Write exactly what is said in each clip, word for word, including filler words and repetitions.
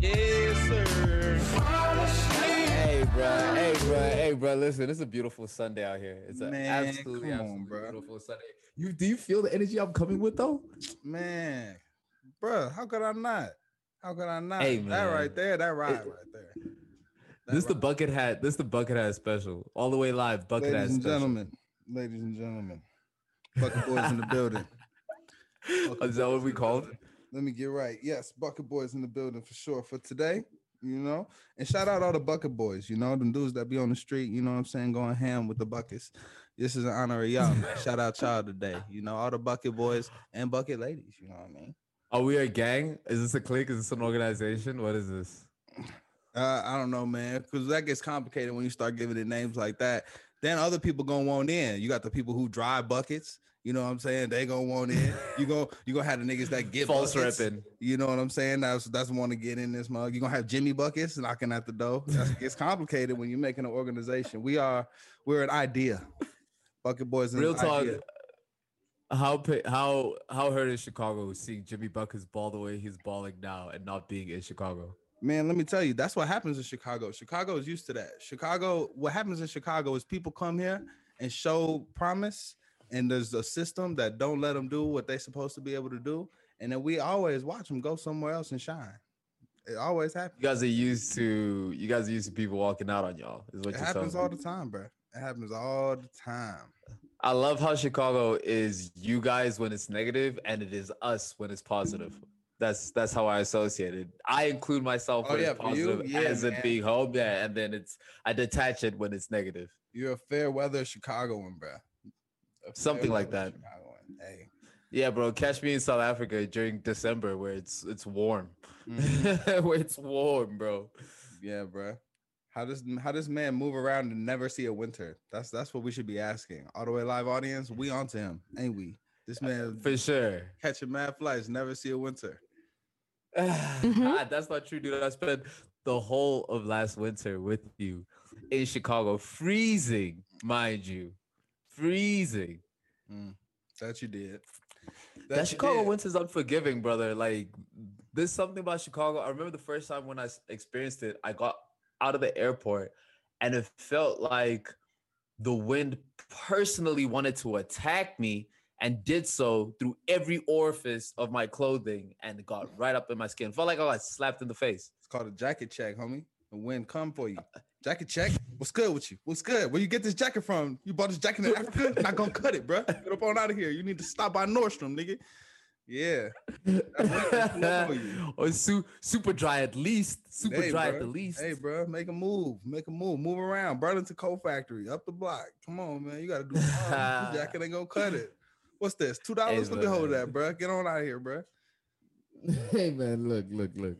Yes, sir. Hey, bro. Hey, bro. Hey, bro. Listen, it's a beautiful Sunday out here. It's an absolutely, absolutely bro. beautiful Sunday. You do you feel the energy I'm coming with though? Man, bro, how could I not? How could I not? Hey, that right there, that ride it, right there. That this is the Bucket Hat. This is the Bucket Hat Special. All the way live. Bucket Hat Special. Ladies and gentlemen. Ladies and gentlemen. Bucket Boys in the building. Bucket is that what we called it? Let me get right. Yes, Bucket Boys in the building for sure. For today, you know, and shout out all the Bucket Boys, you know, them dudes that be on the street, you know what I'm saying, going ham with the buckets. This is an honor of y'all, man. Shout out y'all today. You know, all the Bucket Boys and Bucket Ladies, you know what I mean? Are we a gang? Is this a clique? Is this an organization? What is this? Uh, I don't know, man, because that gets complicated when you start giving it names like that. Then other people going to want in. You got the people who drive buckets. You know what I'm saying? They going to want in. You go, you going to have the niggas that get false repping. You know what I'm saying? That's that's want to get in this mug. You're going to have Jimmy Buckets knocking at the door. It gets complicated when you're making an organization. We are, we're an idea. Bucket Boys. Is Real an talk. Idea. How how how hurt is Chicago seeing Jimmy Buckets ball the way he's balling now and not being in Chicago? Man, let me tell you, that's what happens in Chicago. Chicago is used to that. Chicago, what happens in Chicago is people come here and show promise, and there's a system that don't let them do what they're supposed to be able to do, and then we always watch them go somewhere else and shine. It always happens. You guys are used to you guys are used to people walking out on y'all. Is what it happens all the time, bro. It happens all the time. I love how Chicago is you guys when it's negative, and it is us when it's positive. That's that's how I associate it. I include myself oh, when yeah, it's positive yeah, as man. It being home, yeah, and then it's I detach it when it's negative. You're a fair weather Chicagoan, bro. Something like that. Hey. Yeah, bro. Catch me in South Africa during December where it's it's warm, mm-hmm. where it's warm, bro. Yeah, bro. How does how does man move around and never see a winter? That's that's what we should be asking. All the way live audience, we onto him, ain't we? This man for sure catching mad flights, never see a winter. Mm-hmm. God, that's not true, dude. I spent the whole of last winter with you in Chicago, freezing, mind you, freezing. Mm, that you did. That, that you Chicago did. Winter's unforgiving, brother. Like there's something about Chicago. I remember the first time when I experienced it, I got out of the airport, and it felt like the wind personally wanted to attack me and did so through every orifice of my clothing and got right up in my skin. Felt like I got slapped in the face. It's called a jacket check, homie. The wind come for you. Jacket check? What's good with you? What's good? Where you get this jacket from? You bought this jacket in Africa? Not gonna cut it, bro. Get up on out of here. You need to stop by Nordstrom, nigga. Yeah. Or su- super dry at least. Super hey, dry bro. At the least. Hey, bro, make a move. Make a move. Move around. Burlington Coal Factory. Up the block. Come on, man. You got to do it. Jacket ain't going to cut it. What's this? two dollars hey, Let me hold that, bro. Get on out of here, bro. Hey, man. Look, look, look.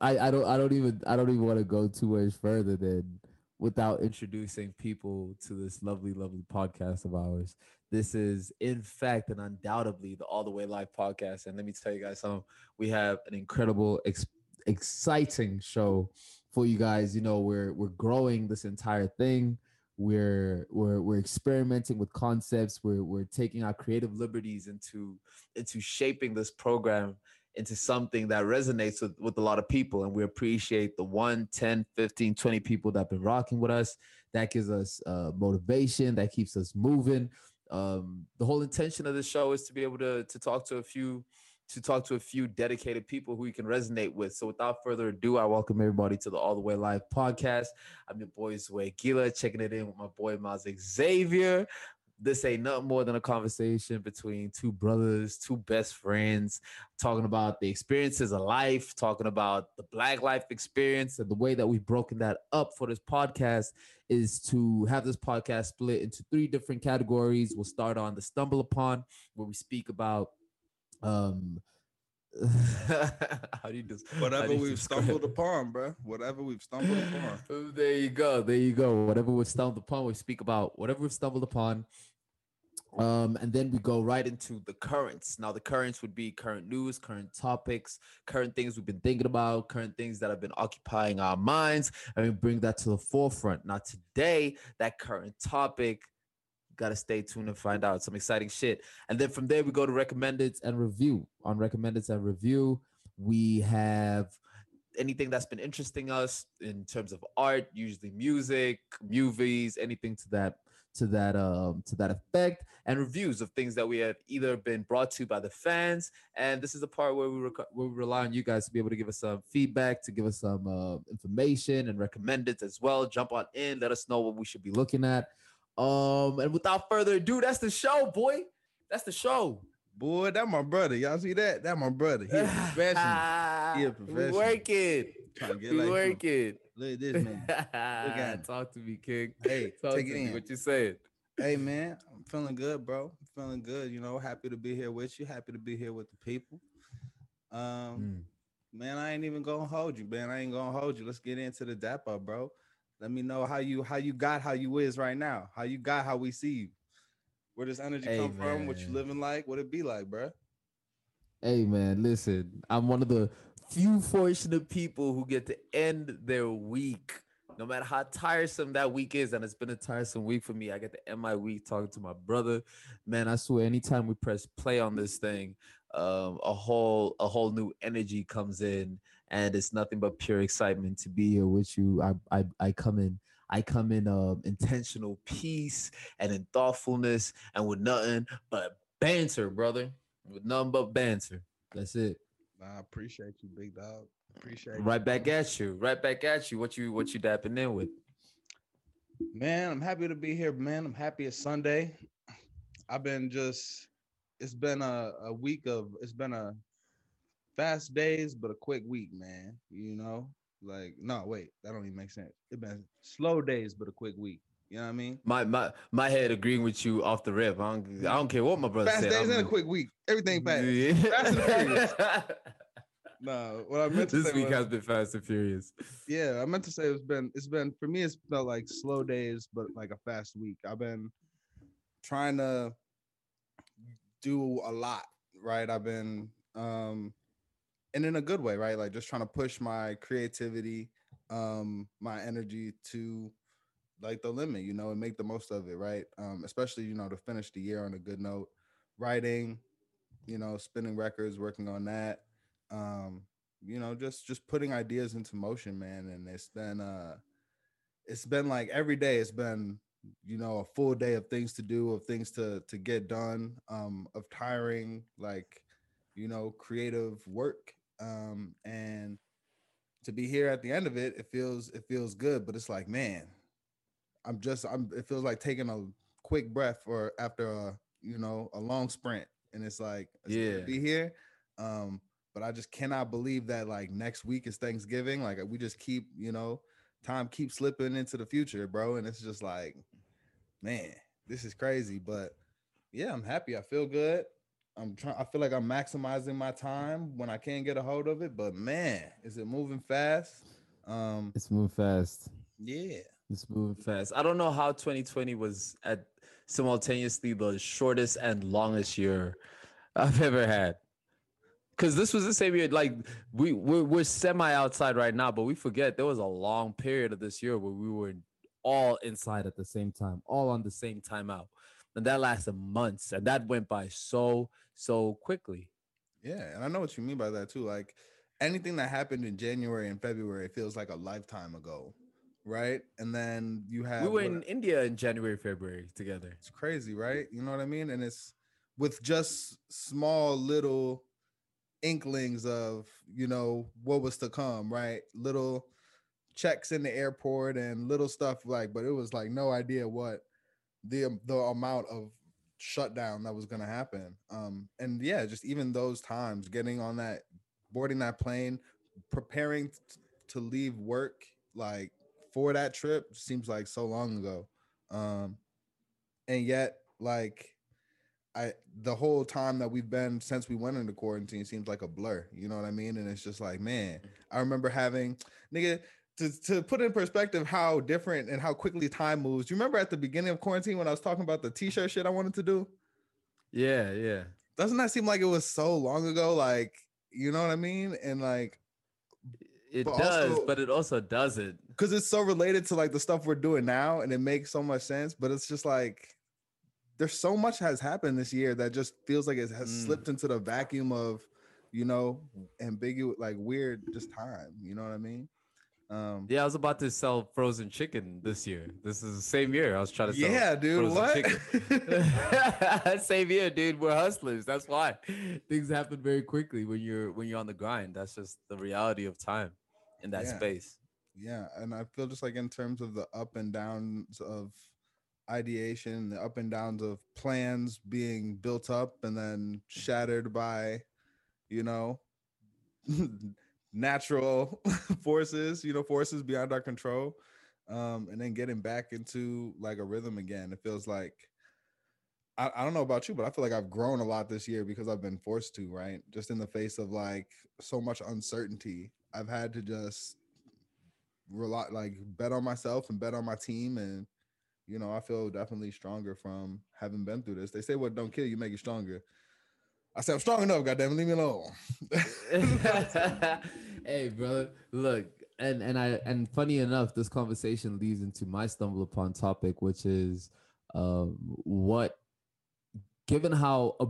I, I don't I don't even I don't even want to go too much further than without introducing people to this lovely, lovely podcast of ours. This is, in fact, and undoubtedly, the All The Way Live podcast. And let me tell you guys something. We have an incredible, ex- exciting show for you guys. You know, we're we're growing this entire thing. We're we're we're experimenting with concepts. We're we're taking our creative liberties into into shaping this program into something that resonates with, with a lot of people. And we appreciate the one, ten, fifteen, twenty people that have been rocking with us. That gives us uh, motivation. That keeps us moving. Um, the whole intention of the show is to be able to, to talk to a few to talk to a few dedicated people who you can resonate with. So without further ado, I welcome everybody to the All The Way Live podcast. I'm your boy, Zwe Gila, checking it in with my boy, Miles Xavier. This ain't nothing more than a conversation between two brothers, two best friends, talking about the experiences of life, talking about the Black life experience. And the way that we've broken that up for this podcast is to have this podcast split into three different categories. We'll start on the Stumble Upon, where we speak about um, how do you just whatever you we've describe? stumbled upon, bro? Whatever we've stumbled upon. There you go. There you go. Whatever we've stumbled upon, we speak about whatever we've stumbled upon. Um, and then we go right into the currents. Now, the currents would be current news, current topics, current things we've been thinking about, current things that have been occupying our minds, and we bring that to the forefront. Now, today, that current topic got to stay tuned and find out some exciting shit. And then from there, we go to recommendeds and review. On recommendeds and review, we have anything that's been interesting us in terms of art, usually music, movies, anything to that to that um to that effect, and reviews of things that we have either been brought to by the fans. And this is the part where we, rec- where we rely on you guys to be able to give us some feedback, to give us some uh, information and recommend it as well. Jump on in, let us know what we should be looking at. Um and without further ado, that's the show, boy. That's the show. Boy, that my brother. Y'all see that? That my brother. He a professional. He a professional. We work it. Trying to get we like work you. It. Look at this, man. Look at Talk to me, King. Hey, Talk take to it me. In. What you saying? Hey, man. I'm feeling good, bro. I'm feeling good. You know, happy to be here with you. Happy to be here with the people. Um, mm. Man, I ain't even going to hold you, man. I ain't going to hold you. Let's get into the dap-up, bro. Let me know how you how you got how you is right now. How you got how we see you. Where does energy hey, come man. From? What you living like? What it be like, bro? Hey, man, listen. I'm one of the few fortunate people who get to end their week. No matter how tiresome that week is, and it's been a tiresome week for me, I get to end my week talking to my brother. Man, I swear, anytime we press play on this thing, um, a whole a whole new energy comes in, and it's nothing but pure excitement to be here with you. I I, I come in. I come in um, intentional peace and in thoughtfulness and with nothing but banter, brother. With nothing but banter. That's it. I appreciate you, big dog. Appreciate right you. Back at you. Right back at you. What you what you dapping in with? Man, I'm happy to be here, man. I'm happy it's Sunday. I've been just, it's been a, a week of, it's been a fast days, but a quick week, man. You know? Like, no, wait, that don't even make sense. It's been slow days, but a quick week. You know what I mean? My my my head agreeing with you off the rip. I don't, I don't care what my brother fast said. Fast days I'm, and a quick week. Everything fast. Yeah. Fast and furious. No, what I meant to this say this week was, has been fast and furious. Yeah, I meant to say it's been, it's been, for me, it's felt like slow days, but like a fast week. I've been trying to do a lot, right? I've been... um and in a good way, right? Like just trying to push my creativity, um, my energy to like the limit, you know, and make the most of it, right? Um, especially, you know, to finish the year on a good note, writing, you know, spinning records, working on that, um, you know, just just putting ideas into motion, man. And it's been, uh, it's been like every day, it's been, you know, a full day of things to do, of things to to get done, um, of tiring, like, you know, creative work. Um, and to be here at the end of it, it feels, it feels good, but it's like, man, I'm just, I'm, it feels like taking a quick breath or after a, you know, a long sprint. And it's like, it's yeah. good to be here. Um, but I just cannot believe that like next week is Thanksgiving. Like we just keep, you know, time keeps slipping into the future, bro. And it's just like, man, this is crazy, but yeah, I'm happy. I feel good. I'm trying. I feel like I'm maximizing my time when I can't get a hold of it. But man, is it moving fast? Um, it's moving fast. Yeah, it's moving fast. I don't know how twenty twenty was at simultaneously the shortest and longest year I've ever had. Because this was the same year. Like we we're, we're semi outside right now, but we forget there was a long period of this year where we were all inside at the same time, all on the same timeout. And that lasted months, and that went by so, so quickly. Yeah, and I know what you mean by that, too. Like, anything that happened in January and February, it feels like a lifetime ago, right? And then you have... We were in India in January, February together. It's crazy, right? You know what I mean? And it's with just small little inklings of, you know, what was to come, right? Little checks in the airport and little stuff, like, but it was like no idea what the the amount of shutdown that was going to happen. Um, and yeah, just even those times, getting on that, boarding that plane, preparing t- to leave work, like for that trip seems like so long ago. Um, and yet, like I, the whole time that we've been since we went into quarantine seems like a blur, you know what I mean? And it's just like, man, I remember having, nigga, To, to put in perspective how different and how quickly time moves. Do you remember at the beginning of quarantine when I was talking about the t-shirt shit I wanted to do? Yeah, yeah. Doesn't that seem like it was so long ago? Like, you know what I mean? And like... It but does, also, but it also doesn't. Because it's so related to like the stuff we're doing now and it makes so much sense. But it's just like, there's so much has happened this year that just feels like it has mm. slipped into the vacuum of, you know, ambiguous, like weird, just time. You know what I mean? Um, yeah, I was about to sell frozen chicken this year. This is the same year I was trying to sell. Yeah, dude. What? Same year, dude. We're hustlers. That's why things happen very quickly when you're when you're on the grind. That's just the reality of time in that yeah. space. Yeah, and I feel just like in terms of the up and downs of ideation, the up and downs of plans being built up and then shattered by, you know, natural forces, you know, forces beyond our control, um, and then getting back into like a rhythm again. It feels like, I, I don't know about you, but I feel like I've grown a lot this year because I've been forced to, right? Just in the face of like so much uncertainty, I've had to just rely, like bet on myself and bet on my team. And, you know, I feel definitely stronger from having been through this. They say what don't kill you make you stronger. I said, I'm strong enough, goddamn, leave me alone. Hey, brother, look, and and I and funny enough, this conversation leads into my stumble upon topic, which is um, what, given how, uh,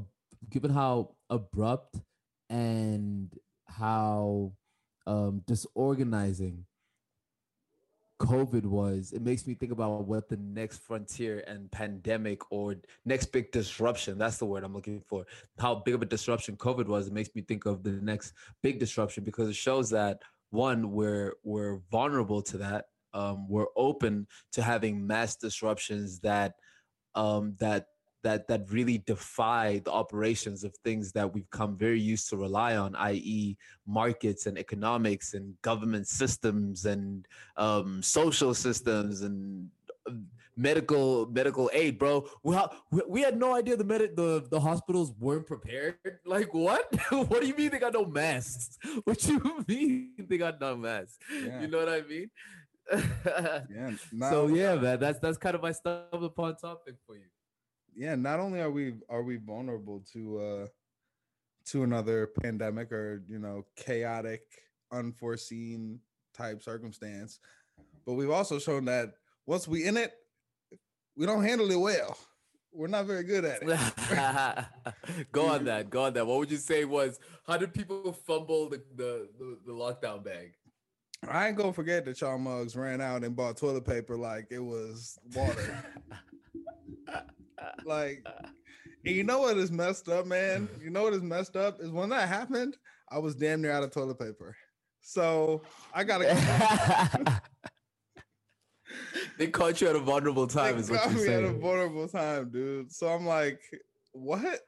given how abrupt and how um, disorganizing COVID was, it makes me think about what the next frontier and pandemic or next big disruption, that's the word I'm looking for, how big of a disruption COVID was. It makes me think of the next big disruption because it shows that, one, we're we're vulnerable to that. Um, we're open to having mass disruptions that um, that that that really defy the operations of things that we've come very used to rely on, that is markets and economics and government systems and um, social systems and medical medical aid, bro. We, we had no idea the, med- the the hospitals weren't prepared. Like, what? What do you mean they got no masks? What do you mean they got no masks? Yeah. You know what I mean? Yeah. Not- so, yeah, man, that's, that's kind of my stumble upon topic for you. Yeah, not only are we are we vulnerable to uh, to another pandemic or, you know, chaotic, unforeseen type circumstance, but we've also shown that once we in it, we don't handle it well. We're not very good at it. Go on that. Go on that. What would you say was, how did people fumble the, the, the, the lockdown bag? I ain't gonna forget that y'all mugs ran out and bought toilet paper like it was water. Like, and you know what is messed up, man? You know what is messed up is when that happened, I was damn near out of toilet paper. So I gotta go. They caught you at a vulnerable time. They is caught what me saying. At a vulnerable time, dude. So I'm like, what?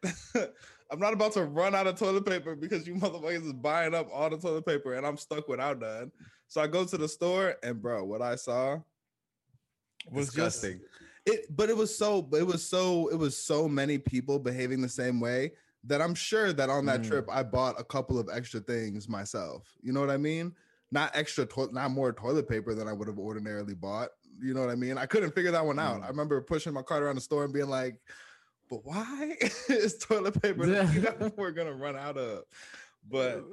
I'm not about to run out of toilet paper because you motherfuckers is buying up all the toilet paper and I'm stuck without none. So I go to the store and, bro, what I saw was disgusting. Just it, but it was so, but it was so, it was so many people behaving the same way that I'm sure that on that mm. trip I bought a couple of extra things myself. You know what I mean? Not extra, to- not more toilet paper than I would have ordinarily bought. You know what I mean? I couldn't figure that one out. Mm. I remember pushing my cart around the store and being like, but why is toilet paper that we're gonna run out of? But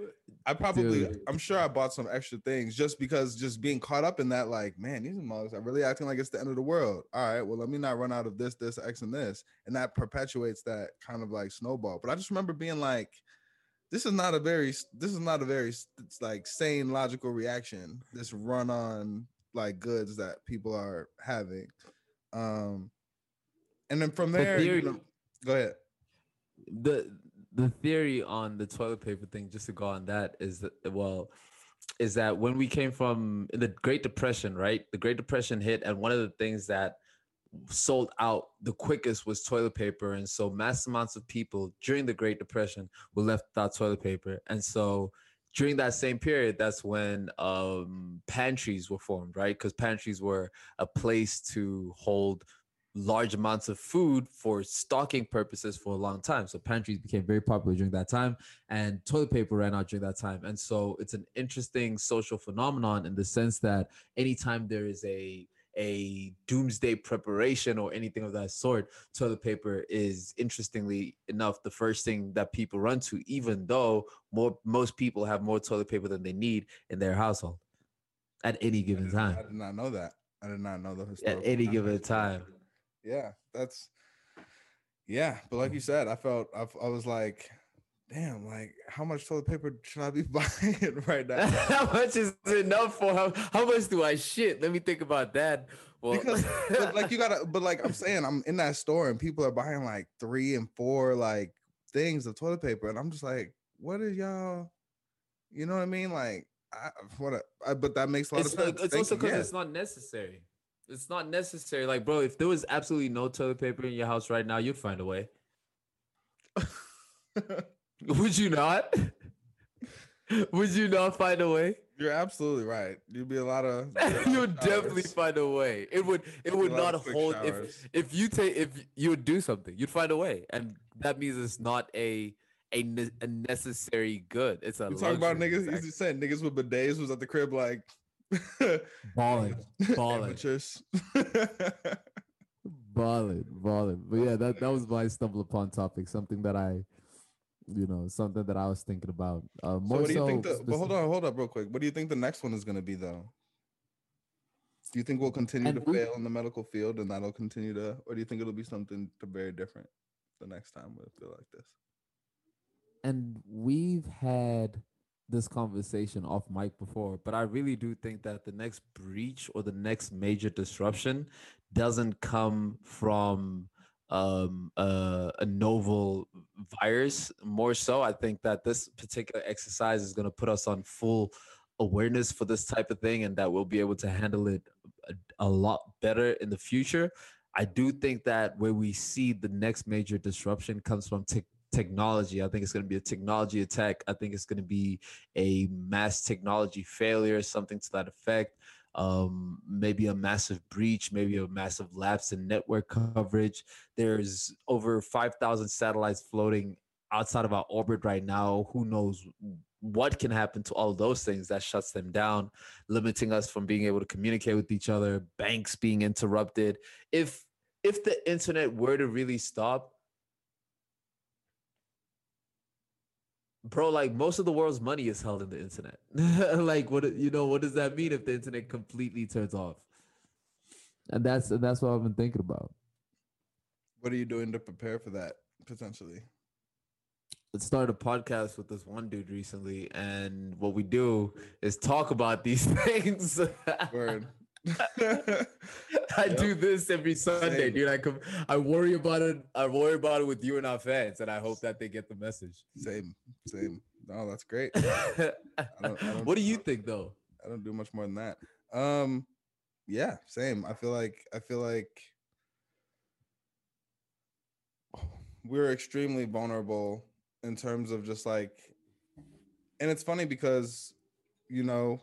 I probably, Dude. I'm sure I bought some extra things just because just being caught up in that, like, man, these mugs are really acting like it's the end of the world. All right, well, let me not run out of this, this, X, and this. And that perpetuates that kind of like snowball. But I just remember being like, this is not a very, this is not a very, it's like sane, logical reaction, this run on like goods that people are having. Um, and then from there, the theory, you know, go ahead. The the theory on the toilet paper thing, just to go on that, is that, well, is that when we came from the Great Depression, right? The Great Depression hit, and one of the things that sold out the quickest was toilet paper. And so mass amounts of people during the Great Depression were left without toilet paper. And so during that same period, that's when um, pantries were formed, right? Because pantries were a place to hold large amounts of food for stocking purposes for a long time. So pantries became very popular during that time, and toilet paper ran out during that time. And so it's an interesting social phenomenon in the sense that anytime there is a a doomsday preparation or anything of that sort, toilet paper is, interestingly enough, the first thing that people run to, even though more most people have more toilet paper than they need in their household at any given time. I did not know that. I did not know the historical. At any given time. Yeah, that's yeah, but like you said, I felt I, I was like, damn, like how much toilet paper should I be buying right now? How much is enough for how, how much do I shit? Let me think about that. Well, because, but like you gotta, but like I'm saying, I'm in that store and people are buying like three and four like things of toilet paper, and I'm just like, what is y'all? You know what I mean? Like, I, what? A, I, but that makes a lot it's, of sense. It's thinking, also because yeah. it's not necessary. It's not necessary. Like, bro, if there was absolutely no toilet paper in your house right now, you'd find a way. Would you not? Would you not find a way? You're absolutely right. You'd be a lot of. You'd definitely find a way. It would. It would not hold. If if you take if you would do something, you'd find a way, and that means it's not a. A, ne- a necessary good. It's a. You talking about niggas? Exactly. You saying niggas with bidets was at the crib like balling, balling, balling, balling. But yeah, that that was my stumble upon topic. Something that I, you know, something that I was thinking about. Uh, more so, what do you so think? The, but hold on, hold up, real quick. What do you think the next one is going to be, though? Do you think we'll continue and to we- fail in the medical field, and that'll continue to, or do you think it'll be something very different the next time we feel like this? And we've had this conversation off mic before, but I really do think that the next breach or the next major disruption doesn't come from um, uh, a novel virus. More so, I think that this particular exercise is going to put us on full awareness for this type of thing, and that we'll be able to handle it a, a lot better in the future. I do think that where we see the next major disruption comes from tech. Technology. I think it's going to be a technology attack. I think it's going to be a mass technology failure, something to that effect. Um, maybe a massive breach, maybe a massive lapse in network coverage. There's over five thousand satellites floating outside of our orbit right now. Who knows what can happen to all those things that shuts them down, limiting us from being able to communicate with each other, banks being interrupted. If, if the internet were to really stop, bro, like most of the world's money is held in the internet. Like, what you know, what does that mean if the internet completely turns off? And that's and that's what I've been thinking about. What are you doing to prepare for that potentially? I started a podcast with this one dude recently, and what we do is talk about these things. Word. I yep. do this every Sunday, Same. dude. I come, I worry about it. I worry about it with you and our fans, and I hope that they get the message. Same, same. No, that's great. I don't, I don't what do you much, think, though? I don't do much more than that. Um, yeah, same. I feel like I feel like we're extremely vulnerable in terms of just like, and it's funny because you know.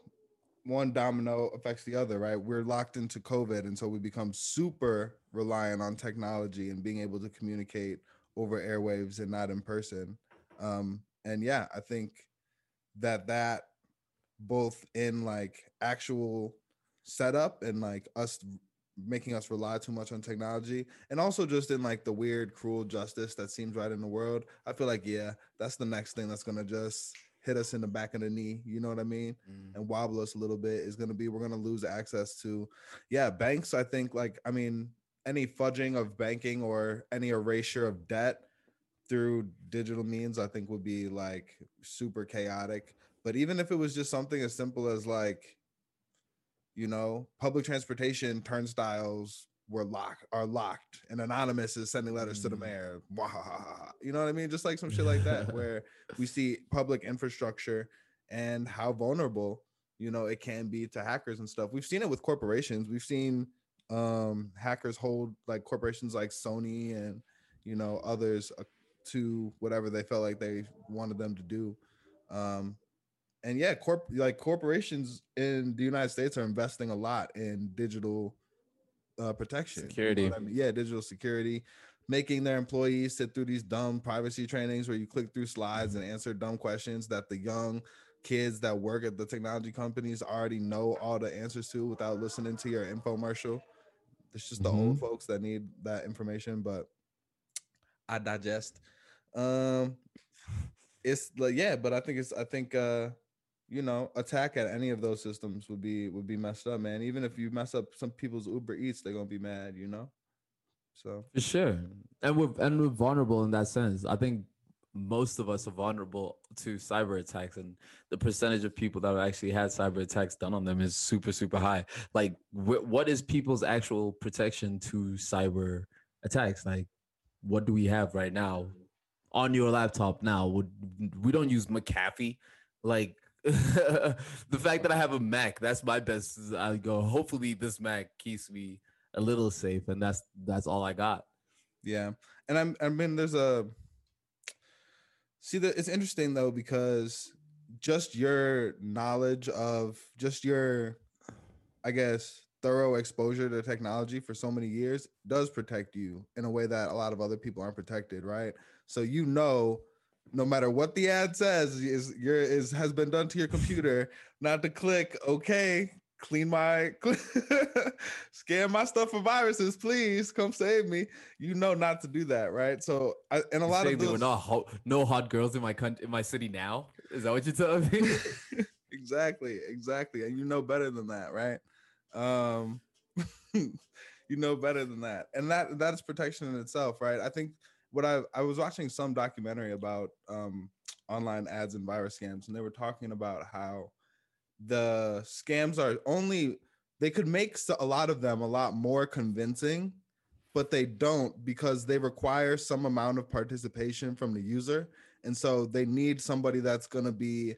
One domino affects the other, right? We're locked into COVID, and so we become super reliant on technology and being able to communicate over airwaves and not in person. Um, and yeah, I think that that both in like actual setup and like us making us rely too much on technology, and also just in like the weird, cruel justice that seems right in the world. I feel like, yeah, that's the next thing that's gonna just hit us in the back of the knee, you know what I mean? Mm. And wobble us a little bit is going to be, we're going to lose access to, yeah, banks. I think like, I mean, any fudging of banking or any erasure of debt through digital means, I think would be like super chaotic. But even if it was just something as simple as like, you know, public transportation turnstiles were locked, are locked, and Anonymous is sending letters mm. to the mayor. Wah-ha-ha-ha. You know what I mean? Just like some shit like that, where we see public infrastructure and how vulnerable, you know, it can be to hackers and stuff. We've seen it with corporations. We've seen um, hackers hold like corporations like Sony and, you know, others uh, to whatever they felt like they wanted them to do. Um, and yeah, corp like corporations in the United States are investing a lot in digital Uh, protection, security, you know what I mean? Yeah, digital security, making their employees sit through these dumb privacy trainings where you click through slides and answer dumb questions that the young kids that work at the technology companies already know all the answers to without listening to your infomercial. It's just the mm-hmm. old folks that need that information, but I digest. Um, it's like yeah, but I think it's I think uh, you know, attack at any of those systems would be would be messed up, man. Even if you mess up some people's Uber Eats, they're gonna be mad, you know. So for sure, and we're and we're vulnerable in that sense. I think most of us are vulnerable to cyber attacks, and the percentage of people that have actually had cyber attacks done on them is super, super high. Like, wh- what is people's actual protection to cyber attacks? Like, what do we have right now on your laptop now? Would, we don't use McAfee. Like, the fact that I have a Mac, that's my best. I go, hopefully this Mac keeps me a little safe, and that's that's all I got. Yeah, and I'm I mean, there's a. See, the, it's interesting, though, because just your knowledge of just your, I guess, thorough exposure to technology for so many years does protect you in a way that a lot of other people aren't protected, right? So, you know, no matter what the ad says is your is has been done to your computer, not to click, okay, clean my, scan my stuff for viruses, please come save me. You know not to do that, right? So, I, and a lot of those, not hot, no hot girls in my country, in my city now. Is that what you're telling me? Exactly, exactly. And you know better than that, right? Um, you know better than that, and that that's protection in itself, right? I think what I I was watching some documentary about um, online ads and virus scams, and they were talking about how the scams are only, they could make a lot of them a lot more convincing, but they don't, because they require some amount of participation from the user. And so they need somebody that's going to be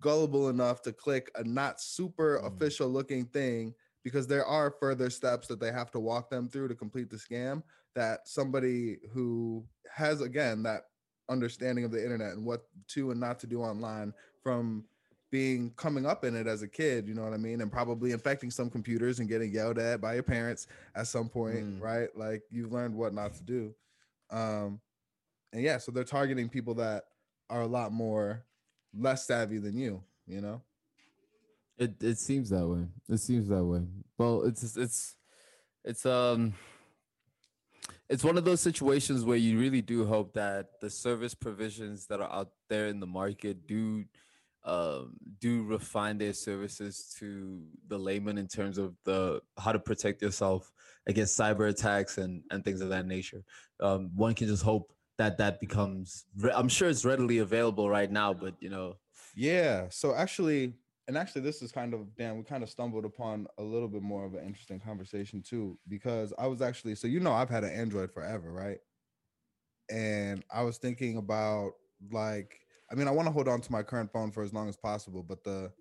gullible enough to click a not super mm. official looking thing, because there are further steps that they have to walk them through to complete the scam, that somebody who has, again, that understanding of the internet and what to and not to do online from being coming up in it as a kid, you know what I mean? And probably infecting some computers and getting yelled at by your parents at some point, mm. right? Like, you've learned what not to do. Um, and yeah, so they're targeting people that are a lot more less savvy than you, you know? It it seems that way. It seems that way. Well, it's, it's, it's, um, it's one of those situations where you really do hope that the service provisions that are out there in the market do Um, do refine their services to the layman in terms of the how to protect yourself against cyber attacks and, and things of that nature. Um, one can just hope that that becomes, re- I'm sure it's readily available right now, but you know. Yeah. So actually, and actually this is kind of, Dan, we kind of stumbled upon a little bit more of an interesting conversation too, because I was actually, so you know, I've had an Android forever, right? And I was thinking about like, I mean, I want to hold on to my current phone for as long as possible, but the,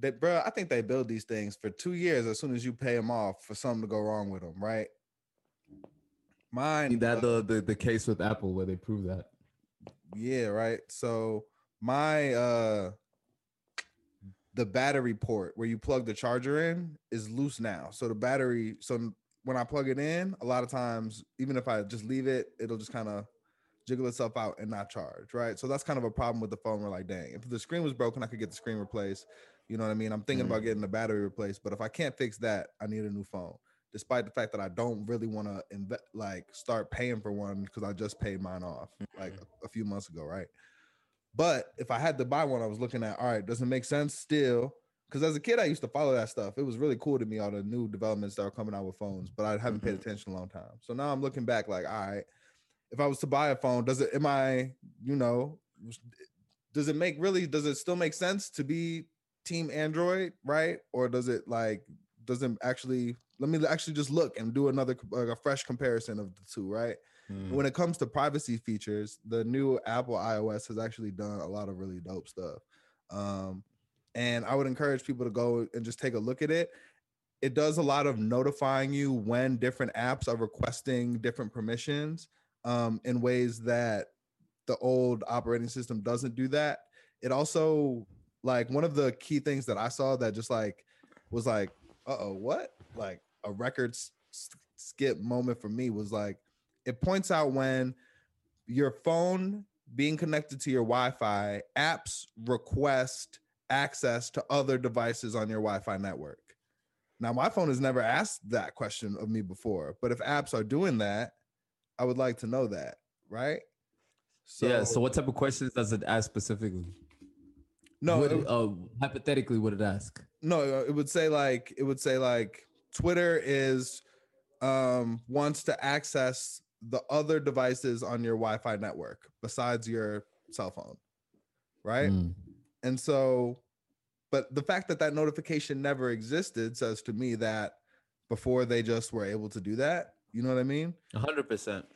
they, bro, I think they build these things for two years as soon as you pay them off for something to go wrong with them, right? Mine. Is that the, the, the case with Apple where they prove that? Yeah, right. So my, uh, the battery port where you plug the charger in is loose now. So the battery, so when I plug it in, a lot of times, even if I just leave it, it'll just kind of jiggle itself out and not charge, right? So that's kind of a problem with the phone. We're like, dang, if the screen was broken, I could get the screen replaced. You know what I mean? I'm thinking mm-hmm. about getting the battery replaced, but if I can't fix that, I need a new phone, despite the fact that I don't really want to inve- like start paying for one, because I just paid mine off mm-hmm. like a, a few months ago, right? But if I had to buy one, I was looking at, all right, does it make sense still? Because as a kid, I used to follow that stuff. It was really cool to me, all the new developments that are coming out with phones, but I haven't mm-hmm. paid attention in a long time. So now I'm looking back like, all right, if I was to buy a phone, does it, am I, you know, does it make really, does it still make sense to be team Android, right? Or does it like, doesn't actually, let me actually just look and do another, like a fresh comparison of the two, right? Mm. When it comes to privacy features, the new Apple iOS has actually done a lot of really dope stuff. Um, and I would encourage people to go and just take a look at it. It does a lot of notifying you when different apps are requesting different permissions. Um, in ways that the old operating system doesn't do that. It also, like, one of the key things that I saw that just like was like, uh-oh, what? Like a record s- skip moment for me was like, it points out when your phone being connected to your Wi-Fi, apps request access to other devices on your Wi-Fi network. Now, my phone has never asked that question of me before, but if apps are doing that, I would like to know that, right? So, yeah, so what type of questions does it ask specifically? No, would it, it, uh, hypothetically, would it ask? No, it would say like, it would say like, Twitter is um, wants to access the other devices on your Wi-Fi network besides your cell phone, right? Mm. And so, but the fact that that notification never existed says to me that before they just were able to do that, you know what I mean? one hundred percent.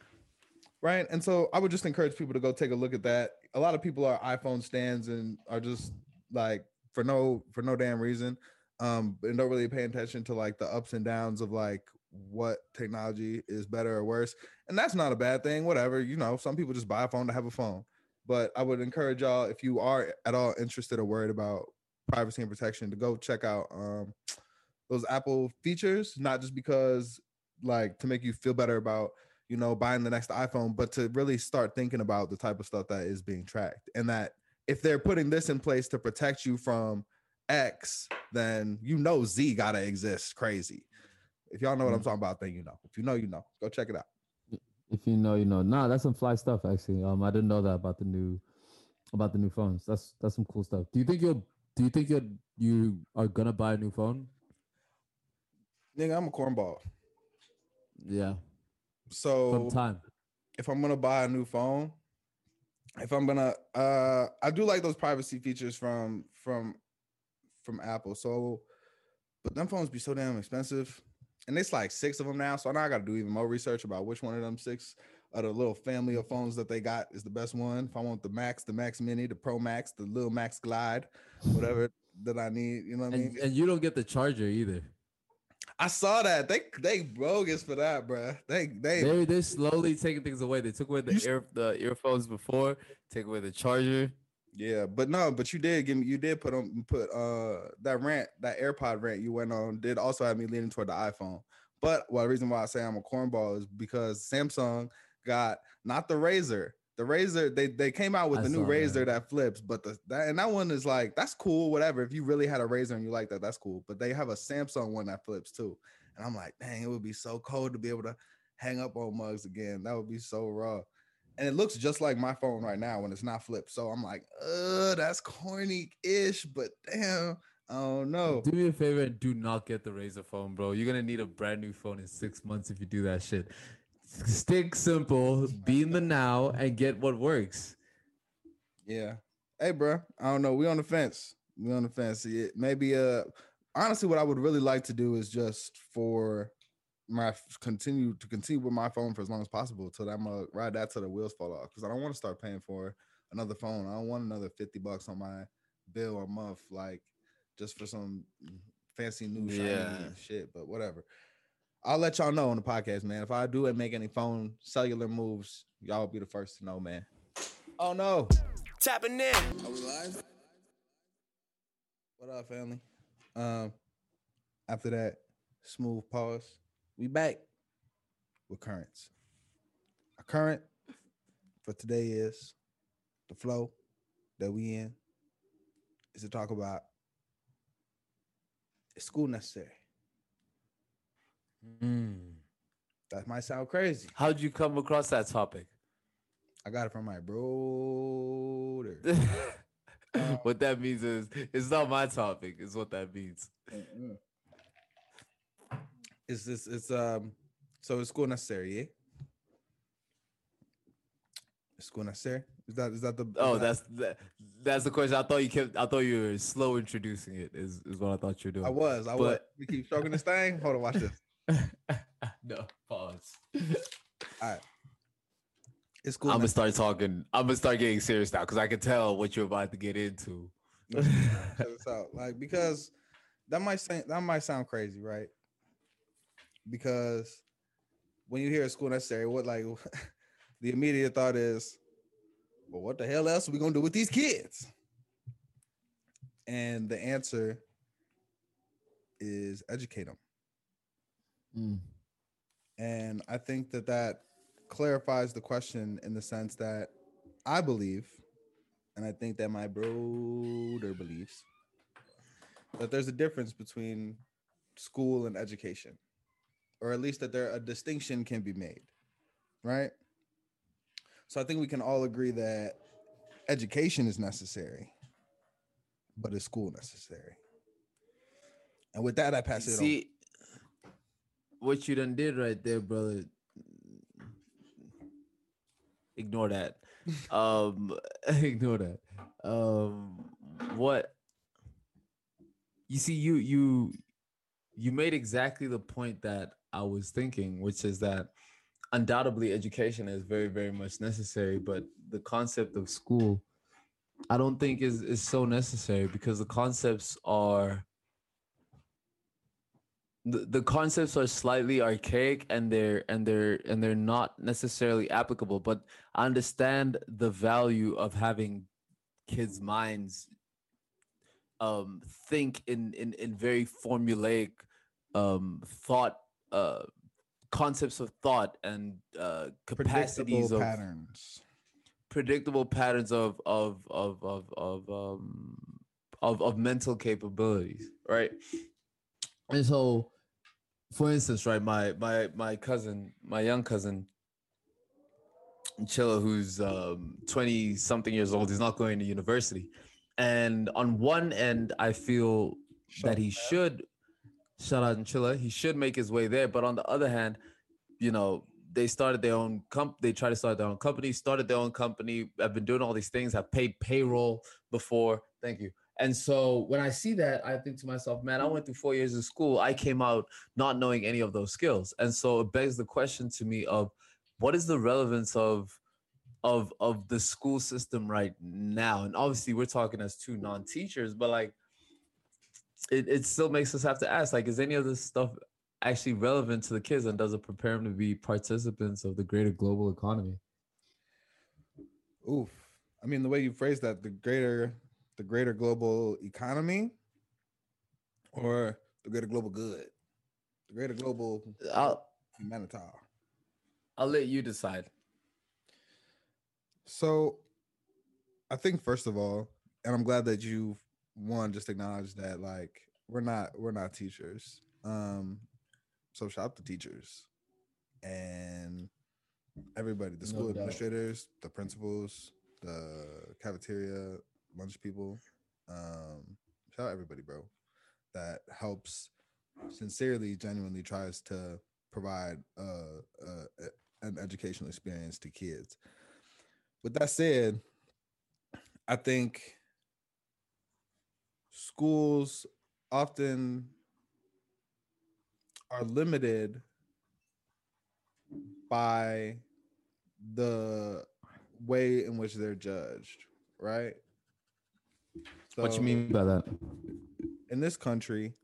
Right. And so I would just encourage people to go take a look at that. A lot of people are iPhone stands and are just like for no for no damn reason, um, and don't really pay attention to like the ups and downs of like what technology is better or worse. And that's not a bad thing. Whatever, you know, some people just buy a phone to have a phone. But I would encourage y'all, if you are at all interested or worried about privacy and protection, to go check out um, those Apple features, not just because like to make you feel better about, you know, buying the next iPhone, but to really start thinking about the type of stuff that is being tracked. And that if they're putting this in place to protect you from X, then you know Z gotta exist crazy. If y'all know what I'm talking about, then you know. If you know, you know. Go check it out. If you know, you know. Nah, that's some fly stuff actually. Um, I didn't know that about the new about the new phones. That's that's some cool stuff. Do you think you'll do you think you'll you are gonna buy a new phone? Nigga, I'm a cornball. Yeah. So sometime. If I'm gonna buy a new phone, if I'm gonna, uh, I do like those privacy features from from from Apple. So, but them phones be so damn expensive, and it's like six of them now. So now I gotta do even more research about which one of them six of the little family of phones that they got is the best one. If I want the Max, the Max Mini, the Pro Max, the Little Max Glide, whatever that I need, you know what I mean. And, and you don't get the charger either. I saw that they they bogus for that, bro. They they they they're slowly taking things away. They took away the ear the earphones before, take away the charger. Yeah, but no, but you did give me you did put on put uh that rant that AirPod rant you went on did also have me leaning toward the iPhone. But well, the reason why I say I'm a cornball is because Samsung got not the Razer. The Razer, they they came out with I the new Razer that. that flips, but the that and that one is like that's cool, whatever. If you really had a Razer and you like that, that's cool. But they have a Samsung one that flips too, and I'm like, dang, it would be so cold to be able to hang up on mugs again. That would be so raw. And it looks just like my phone right now when it's not flipped. So I'm like, uh, that's corny-ish, but damn, I don't know. Do me a favor and do not get the Razer phone, bro. You're gonna need a brand new phone in six months if you do that shit. Stick simple, be in the now, and get what works. Yeah. Hey, bro. I don't know. We on the fence. We on the fence. It, maybe, uh, honestly, what I would really like to do is just for my continue to continue with my phone for as long as possible till I'm gonna ride that till the wheels fall off. Because I don't want to start paying for another phone. I don't want another fifty bucks on my bill a month, like just for some fancy new shiny yeah. shit. But whatever. I'll let y'all know on the podcast, man. If I do and make any phone cellular moves, y'all will be the first to know, man. Oh, no. Tapping in. Are we live? What up, family? Um, after that smooth pause, we back with currents. Our current for today is the flow that we in is to talk about is school necessary? Mm. That might sound crazy. How'd you come across that topic? I got it from my brother. um, what that means is it's not my topic, is what that means. Uh-uh. It's this it's um so is school necessary, eh? Is school necessary? Is that is that the is Oh that... that's that, that's the question. I thought you kept I thought you were slow introducing it, is, is what I thought you were doing. I was, I but... was we keep stroking this thing. Hold on, watch this. No, pause. All right. It's cool. I'm gonna start talking. I'm gonna start getting serious now because I can tell what you're about to get into. Check this out. Like, because that might sound, that might sound crazy, right? Because when you hear school necessary, what like the immediate thought is, well, what the hell else are we gonna do with these kids? And the answer is educate them. Mm. And I think that that clarifies the question in the sense that I believe, and I think that my brother believes, that there's a difference between school and education, or at least that there a distinction can be made, right? So I think we can all agree that education is necessary, but is school necessary? And with that, I pass it on. See, what you done did right there, brother. Ignore that. Um, ignore that. Um, what you see, you you you made exactly the point that I was thinking, which is that undoubtedly education is very, very much necessary, but the concept of school, I don't think is is so necessary, because the concepts are the, the concepts are slightly archaic, and they're and they're and they're not necessarily applicable. But I understand the value of having kids' minds um, think in, in in very formulaic um, thought uh, concepts of thought and uh, capacities predictable of patterns. Predictable patterns of of of of of um of of mental capabilities, right? And so, for instance, right, my my my cousin, my young cousin, Chilla, who's um twenty something years old, he's not going to university, and on one end, I feel shout that he out. should shout out and Chilla, he should make his way there, but on the other hand, you know. They started their own comp. They tried to start their own company, started their own company. I've been doing all these things. I've paid payroll before. Thank you. And so when I see that, I think to myself, man, I went through four years of school. I came out not knowing any of those skills. And so it begs the question to me of what is the relevance of, of, of the school system right now? And obviously we're talking as two non-teachers, but like it, it still makes us have to ask, like, is any of this stuff actually relevant to the kids, and does it prepare them to be participants of the greater global economy? Oof. I mean, the way you phrased that, the greater, the greater global economy or the greater global good, the greater global I'll, humanitarian. I'll let you decide. So I think first of all, and I'm glad that you one, just acknowledged that like, we're not, we're not teachers. Um, So shout out to teachers and everybody, the school no administrators, the principals, the cafeteria, lunch people. Um, shout out everybody, bro. That helps sincerely, genuinely tries to provide uh, uh, an educational experience to kids. With that said, I think schools often are limited by the way in which they're judged, right? So what you mean by that? In this country,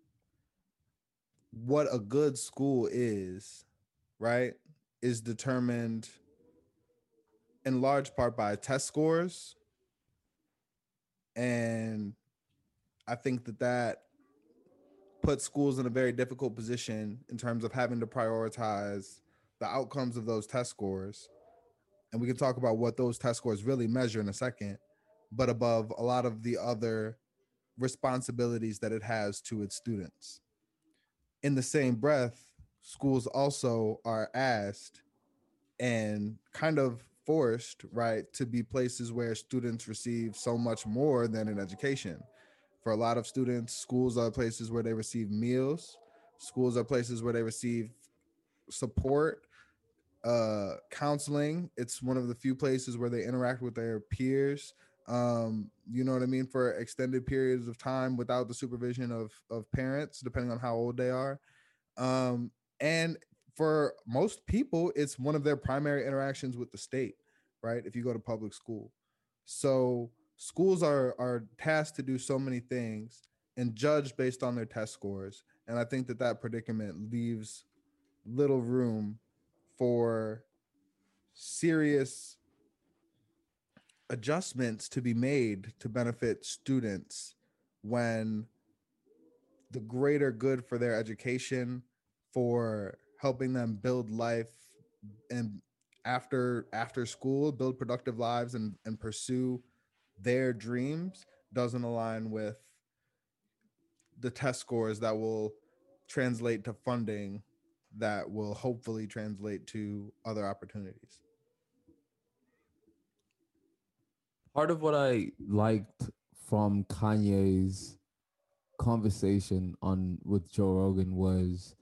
what a good school is, right, is determined in large part by test scores. And I think that that put schools in a very difficult position in terms of having to prioritize the outcomes of those test scores. And we can talk about what those test scores really measure in a second, but above a lot of the other responsibilities that it has to its students. In the same breath, schools also are asked and kind of forced, right, to be places where students receive so much more than an education. For a lot of students, schools are places where they receive meals. Schools are places where they receive support, uh, counseling. It's one of the few places where they interact with their peers. Um, you know what I mean? For extended periods of time without the supervision of, of parents, depending on how old they are. Um, and for most people, it's one of their primary interactions with the state, right? If you go to public school. So schools are are tasked to do so many things and judged based on their test scores. And I think that that predicament leaves little room for serious adjustments to be made to benefit students when the greater good for their education, for helping them build life and after after school, build productive lives and, and pursue their dreams doesn't align with the test scores that will translate to funding that will hopefully translate to other opportunities. Part of what I liked from Kanye's conversation on with Joe Rogan was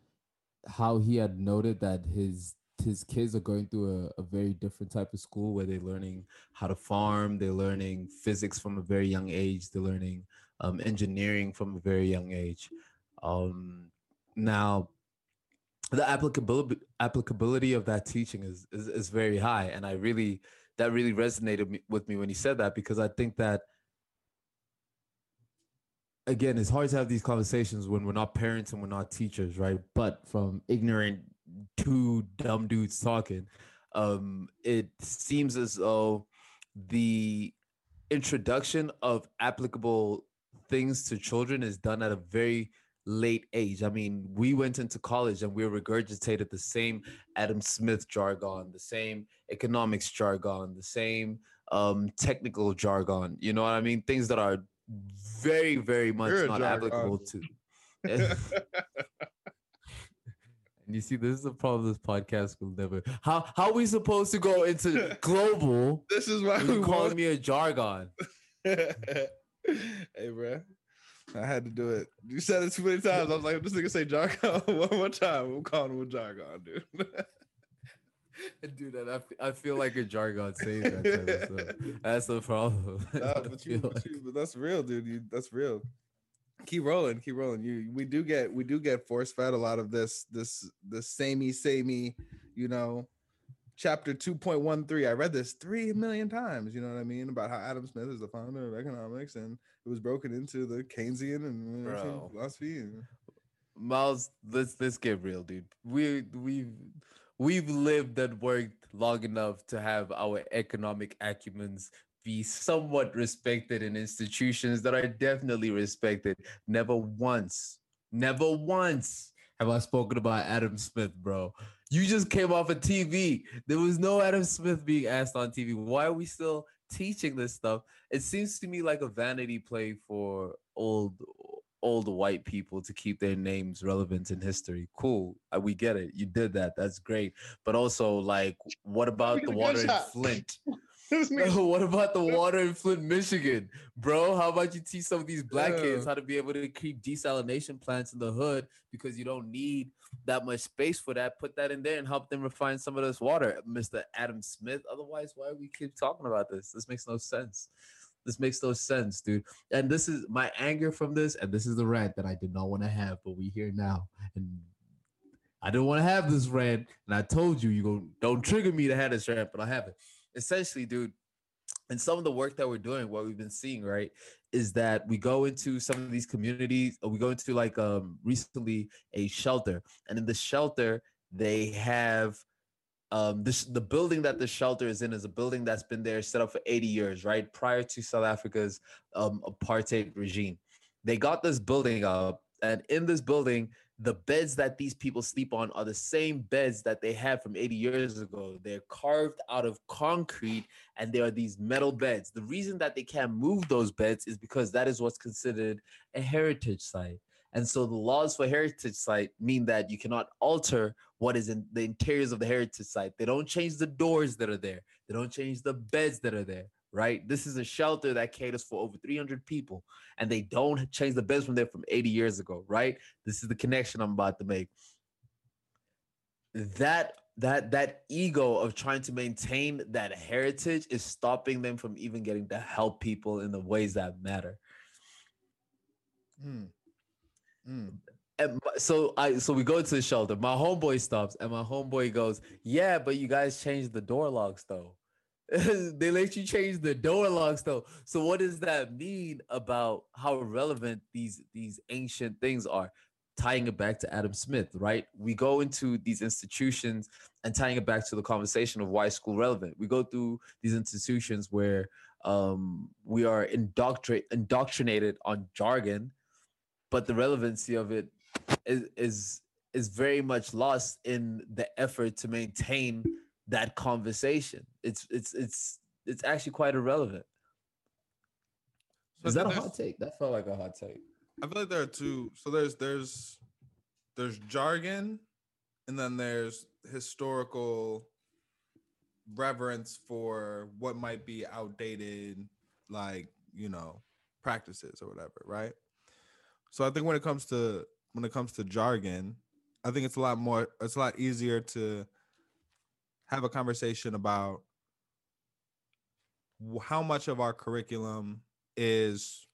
how he had noted that his his kids are going through a, a very different type of school where they're learning how to farm, they're learning physics from a very young age, they're learning um, engineering from a very young age. Um, now, the applicability applicability of that teaching is, is is very high, and I really that really resonated with me when he said that, because I think that, again, it's hard to have these conversations when we're not parents and we're not teachers, right? But from ignorant two dumb dudes talking, um, it seems as though the introduction of applicable things to children is done at a very late age. I mean, we went into college and we regurgitated the same Adam Smith jargon, the same economics jargon, the same um, technical jargon. You know what I mean? Things that are very, very much You're not applicable to. And you see, this is the problem. This podcast will never. How how are we supposed to go into global? This is why you're calling want... me a jargon. Hey, bro, I had to do it. You said it too many times. I was like, if this nigga say jargon one more time, we'll call him a jargon, dude. Dude, I, I feel like a jargon saying that. So that's the problem. Nah, but, you, like... but, you, but that's real, dude. You, that's real. Keep rolling, keep rolling. You, we do get, we do get force fed a lot of this, this, the samey, samey. You know, chapter two point one three. I read this three million times. You know what I mean, about how Adam Smith is the founder of economics, and it was broken into the Keynesian and you know, philosophy. And... Miles, let's let's get real, dude. We we. We've lived and worked long enough to have our economic acumens be somewhat respected in institutions that are definitely respected. Never once, never once have I spoken about Adam Smith, bro. You just came off of T V. There was no Adam Smith being asked on T V. Why are we still teaching this stuff? It seems to me like a vanity play for old old white people to keep their names relevant in history. Cool. We get it. You did that. That's great. But also, like, what about the water in Flint? What about the water in Flint, Michigan? Bro, how about you teach some of these black yeah. kids how to be able to keep desalination plants in the hood because you don't need that much space for that. Put that in there and help them refine some of this water, Mister Adam Smith. Otherwise, why do we keep talking about this? This makes no sense. This makes no sense, dude. And this is my anger from this, and this is the rant that I did not want to have, but we here now. And I didn't want to have this rant, and I told you, you go, don't trigger me to have this rant, but I have it. Essentially, dude, and some of the work that we're doing, what we've been seeing, right, is that we go into some of these communities, or we go into, like, um, recently a shelter, and in the shelter, they have... Um, this, the building that the shelter is in is a building that's been there set up for eighty years, right? Prior to South Africa's um, apartheid regime. They got this building up, and in this building, the beds that these people sleep on are the same beds that they had from eighty years ago. They're carved out of concrete, and there are these metal beds. The reason that they can't move those beds is because that is what's considered a heritage site. And so the laws for heritage site mean that you cannot alter what is in the interiors of the heritage site. They don't change the doors that are there. They don't change the beds that are there, right? This is a shelter that caters for over three hundred people, and they don't change the beds from there from eighty years ago, right? This is the connection I'm about to make. That that that ego of trying to maintain that heritage is stopping them from even getting to help people in the ways that matter. Hmm. Mm. And so I so we go to the shelter. My homeboy stops, and my homeboy goes, "Yeah, but you guys changed the door locks though. They let you change the door locks though. So what does that mean about how relevant these these ancient things are?" Tying it back to Adam Smith, right? We go into these institutions and tying it back to the conversation of why school relevant. We go through these institutions where um, we are indoctr- indoctrinated on jargon. But the relevancy of it is, is is very much lost in the effort to maintain that conversation. It's it's it's it's actually quite irrelevant. So is that a hot take? That felt like a hot take. I feel like there are two. So there's there's there's jargon, and then there's historical reverence for what might be outdated, like, you know, practices or whatever, right? So I think when it comes to when it comes to jargon, I think it's a lot more, it's a lot easier to have a conversation about how much of our curriculum is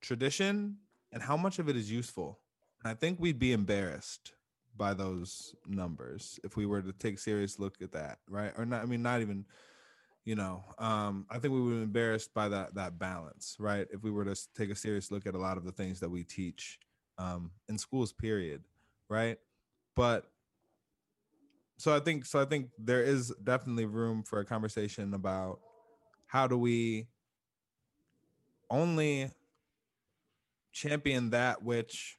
tradition and how much of it is useful. And I think we'd be embarrassed by those numbers if we were to take a serious look at that, right? Or not, I mean, not even, you know, um, I think we would be embarrassed by that that balance, right? If we were to take a serious look at a lot of the things that we teach um, in schools, period, right? But so I think, so I think there is definitely room for a conversation about how do we only champion that which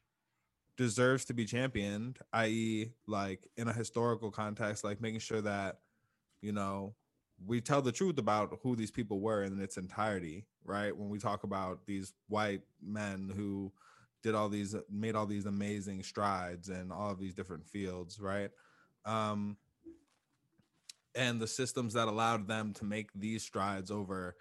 deserves to be championed, that is like in a historical context, like making sure that, you know, we tell the truth about who these people were in its entirety, right? When we talk about these white men who did all these, made all these amazing strides in all of these different fields, right? Um, and the systems that allowed them to make these strides over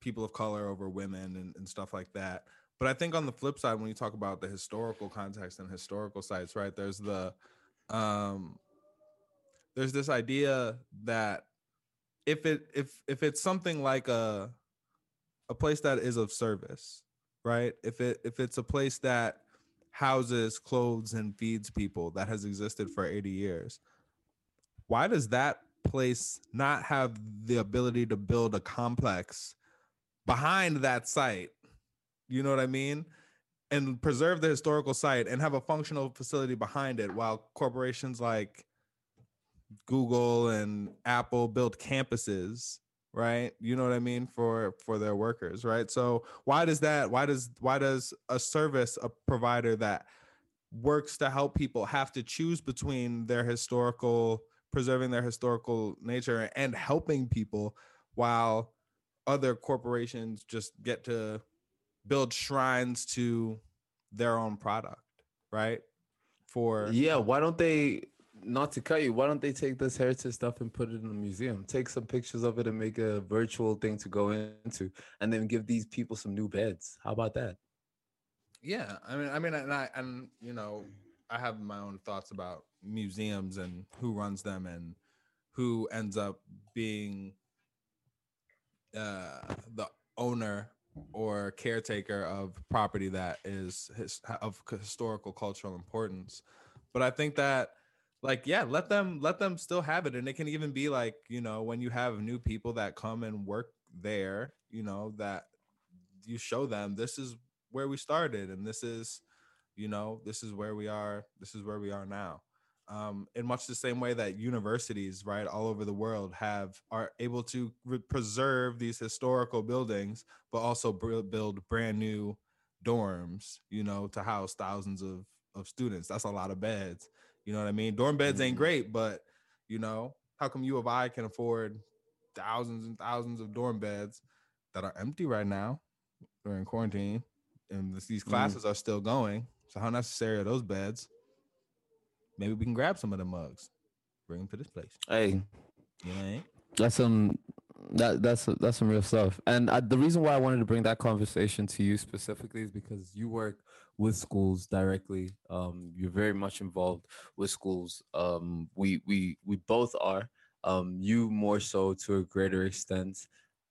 people of color, over women and, and stuff like that. But I think on the flip side, when you talk about the historical context and historical sites, right, there's the, um, there's this idea that if it if if it's something like a, a place that is of service, right, if it if it's a place that houses, clothes, and feeds people that has existed for eighty years, why does that place not have the ability to build a complex behind that site? You know what I mean? And preserve the historical site and have a functional facility behind it while corporations like Google and Apple build campuses, right? You know what I mean? For, for their workers, right? So why does that, why does, why does a service, a provider that works to help people have to choose between their historical, preserving their historical nature and helping people while other corporations just get to build shrines to their own product, right? For yeah, why don't they, not to cut you, why don't they take this heritage stuff and put it in a museum? Take some pictures of it and make a virtual thing to go into, and then give these people some new beds. How about that? Yeah, I mean, I mean, and I, and you know, I have my own thoughts about museums and who runs them and who ends up being uh, the owner or caretaker of property that is his, of historical cultural importance. But I think that, like, yeah, let them let them still have it. And it can even be like, you know, when you have new people that come and work there, you know, that you show them this is where we started and this is, you know, this is where we are, this is where we are now. Um, in much the same way that universities, right, all over the world have are able to re- preserve these historical buildings, but also b- build brand new dorms, you know, to house thousands of, of students. That's a lot of beds. You know what I mean? Dorm beds ain't great, but, you know, how come U of I can afford thousands and thousands of dorm beds that are empty right now? They're in quarantine and this, these classes mm. are still going. So how necessary are those beds? Maybe we can grab some of the mugs, bring them to this place. Hey, you know, eh? that's some that that's that's some real stuff. And I, the reason why I wanted to bring that conversation to you specifically is because you work with schools directly. Um, you're very much involved with schools. Um, we we we both are. Um, you more so to a greater extent.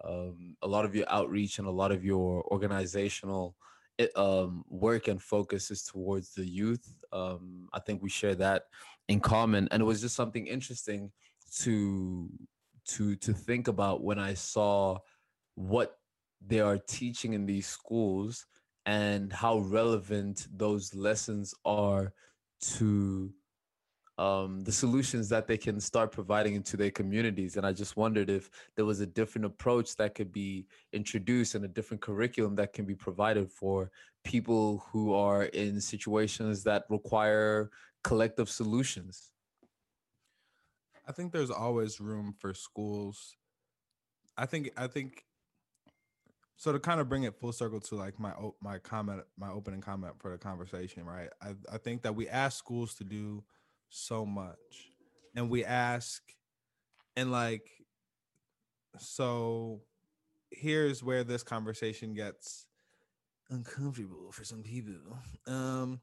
Um, a lot of your outreach and a lot of your organizational It, um, work and focus is towards the youth. Um, I think we share that in common, and it was just something interesting to to to think about when I saw what they are teaching in these schools and how relevant those lessons are to um, the solutions that they can start providing into their communities. And I just wondered if there was a different approach that could be introduced and a different curriculum that can be provided for people who are in situations that require collective solutions. I think there's always room for schools. I think, I think, so to kind of bring it full circle to like my, my comment, my opening comment for the conversation, right? I, I think that we ask schools to do so much, and we ask, and like, so here's where this conversation gets uncomfortable for some people. Um,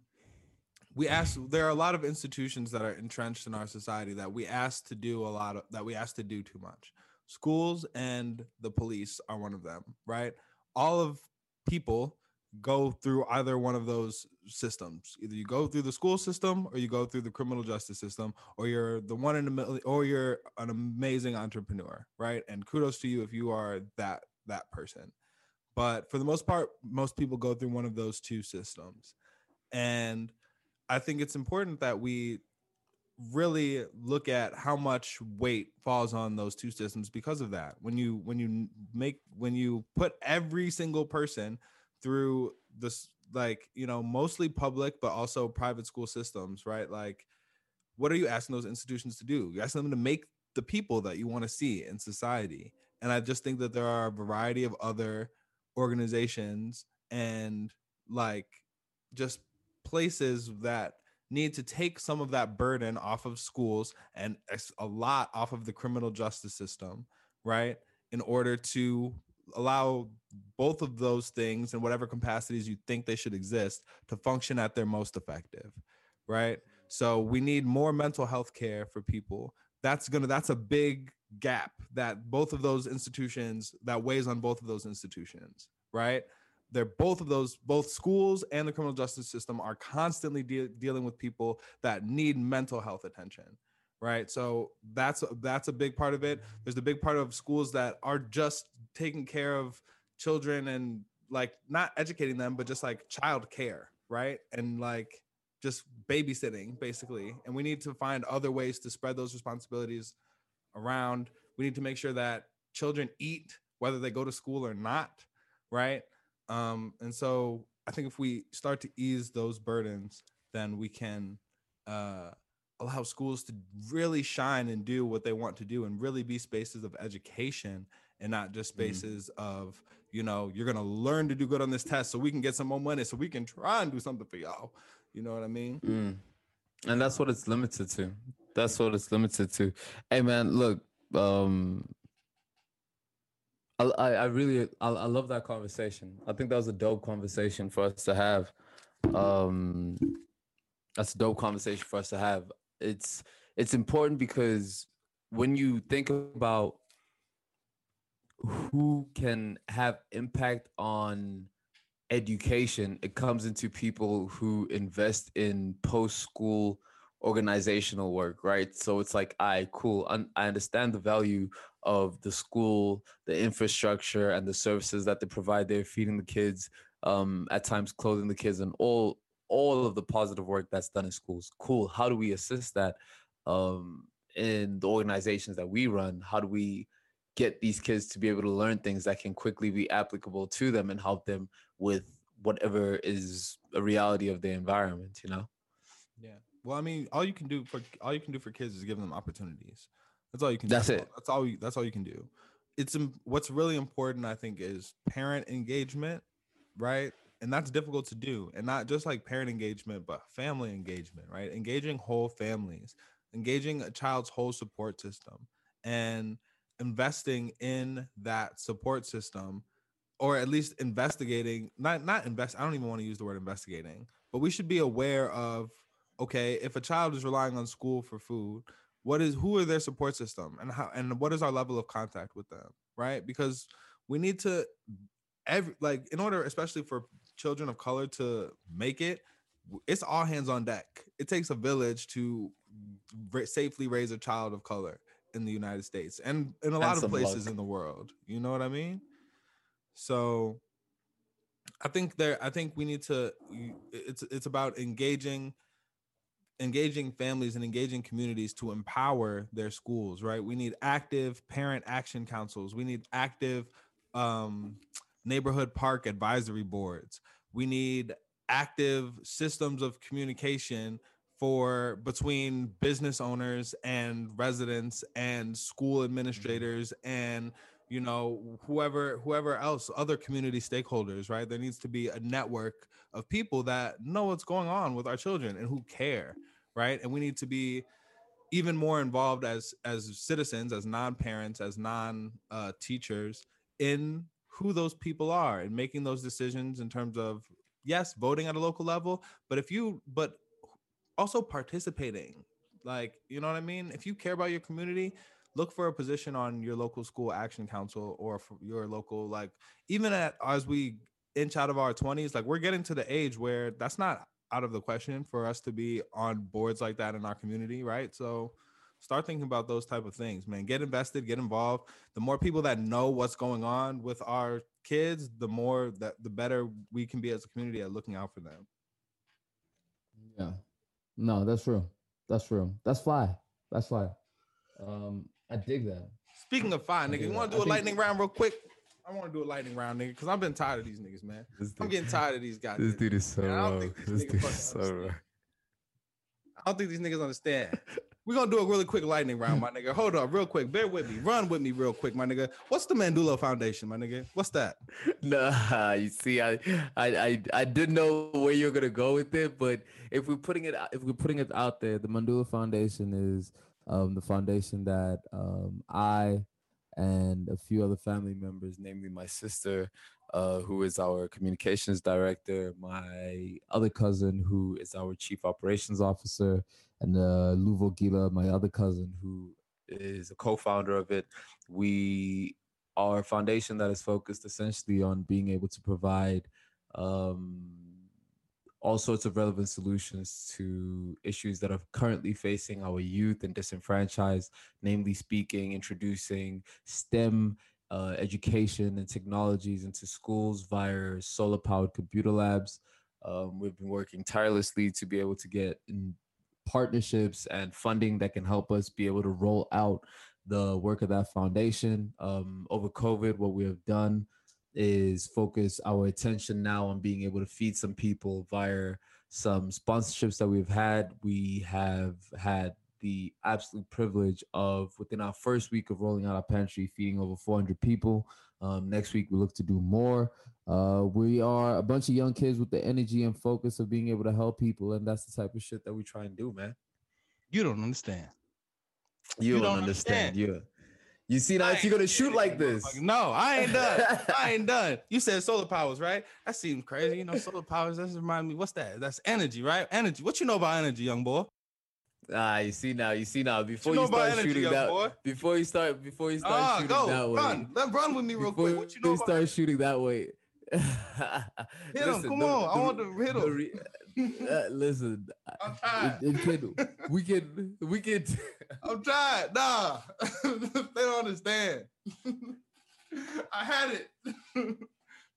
we ask, there are a lot of institutions that are entrenched in our society that we ask to do a lot of, that we ask to do too much. Schools and the police are one of them, right? All of people go through either one of those systems. Either you go through the school system or you go through the criminal justice system, or you're the one in the middle, or you're an amazing entrepreneur, right? And kudos to you if you are that that person. But for the most part, most people go through one of those two systems. And I think it's important that we really look at how much weight falls on those two systems because of that. When you when you make when you put every single person through this, like, you know, mostly public, but also private school systems, right? Like, what are you asking those institutions to do? You're asking them to make the people that you want to see in society. And I just think that there are a variety of other organizations and like just places that need to take some of that burden off of schools and a lot off of the criminal justice system, right? In order to allow both of those things in whatever capacities you think they should exist to function at their most effective, right? So we need more mental health care for people. That's gonna, that's a big gap that both of those institutions, that weighs on both of those institutions, right? They're both of those, both schools and the criminal justice system are constantly de- dealing with people that need mental health attention, right? So that's that's a big part of it. There's the big part of schools that are just taking care of children and like not educating them, but just like child care, right? And like just babysitting basically. And we need to find other ways to spread those responsibilities around. We need to make sure that children eat, whether they go to school or not, right? Um, and so I think if we start to ease those burdens, then we can uh, allow schools to really shine and do what they want to do and really be spaces of education and not just spaces mm-hmm. of, you know, you're going to learn to do good on this test so we can get some more money so we can try and do something for y'all. You know what I mean? Mm. And that's what it's limited to. That's what it's limited to. Hey, man, look, um, I, I really, I, I love that conversation. I think that was a dope conversation for us to have. Um, that's a dope conversation for us to have. It's, it's important because when you think about who can have impact on education, it comes into people who invest in post-school organizational work, right? So it's like, all right, cool. I, I understand the value of the school, the infrastructure, and the services that they provide. They're feeding the kids, um, at times clothing the kids, and all all of the positive work that's done in schools. Cool. How do we assist that um, in the organizations that we run? How do we get these kids to be able to learn things that can quickly be applicable to them and help them with whatever is a reality of their environment, you know? Yeah. Well, I mean, all you can do for all you can do for kids is give them opportunities. That's all you can do. That's it. That's all you, that's all you can do. It's what's really important, I think, is parent engagement, right? And that's difficult to do. And not just like parent engagement, but family engagement, right? Engaging whole families, engaging a child's whole support system, and investing in that support system, or at least investigating, not not invest, I don't even want to use the word investigating, but we should be aware of, okay, if a child is relying on school for food, what is, who are their support system, and how, and what is our level of contact with them, right? Because we need to, every, like in order, especially for children of color to make it, it's all hands on deck. It takes a village to ra- safely raise a child of color in the United States and in a lot of places luck. in the world. You know what I mean? So I think there, I think we need to, it's, it's about engaging engaging families and engaging communities to empower their schools, right? We need active parent action councils. We need active um, neighborhood park advisory boards. We need active systems of communication for between business owners and residents and school administrators and, you know, whoever, whoever else, other community stakeholders, right? There needs to be a network of people that know what's going on with our children and who care, right? And we need to be even more involved as, as citizens, as non-parents, as non, uh, teachers in who those people are and making those decisions in terms of, yes, voting at a local level. But if you, but also participating. Like, you know what I mean? If you care about your community, look for a position on your local school action council or for your local, like, even at as we inch out of our twenties, like, we're getting to the age where that's not out of the question for us to be on boards like that in our community, right? So start thinking about those type of things, man. Get invested, get involved. The more people that know what's going on with our kids, the more that the better we can be as a community at looking out for them. Yeah. No, that's real. That's real. That's fly. That's fly. Um, I dig that. Speaking of fly, nigga, you want to do a lightning round real quick? I want to do a lightning round, nigga, because I've been tired of these niggas, man. This I'm dude, getting tired of these guys. This dude is so wrong. This dude is so wrong. I don't think these niggas understand. We're going to do a really quick lightning round, my nigga. Hold up, real quick. Bear with me. Run with me real quick, my nigga. What's the Mandula Foundation, my nigga? What's that? Nah, you see, I I, I, I didn't know where you were going to go with it, but if we're putting it if we're putting it out there, the Mandula Foundation is um, the foundation that um, I and a few other family members, namely my sister, uh, who is our communications director, my other cousin, who is our chief operations officer, and uh, Zwe gila, my other cousin, who is a co-founder of it. We are a foundation that is focused essentially on being able to provide um, all sorts of relevant solutions to issues that are currently facing our youth and disenfranchised, namely speaking, introducing STEM uh, education and technologies into schools via solar-powered computer labs. Um, we've been working tirelessly to be able to get in partnerships and funding that can help us be able to roll out the work of that foundation. Um, over COVID, what we have done is focus our attention now on being able to feed some people via some sponsorships that we've had. We have had the absolute privilege of, within our first week of rolling out our pantry, feeding over four hundred people. Um, next week, we look to do more. Uh, we are a bunch of young kids with the energy and focus of being able to help people, and that's the type of shit that we try and do, man. You don't understand. You, you don't understand. understand. You, you see, now if you're gonna shoot like this, no, I ain't done. I ain't done. You said solar powers, right? That seems crazy. You know, solar powers. That reminds me. What's that? That's energy, right? Energy. What you know about energy, young boy? Ah, you see now, you see now. Before you, know you start energy, shooting that, boy? before you start, before you start ah, shooting go, that way, run, let run with me real before quick. What you know? Before start shooting that way. hit listen, him, come the, on! The, I want to hit him. Re- uh, listen, I'm tired. It, it can, we can, we can. I'm tired. Nah, they don't understand. I had it.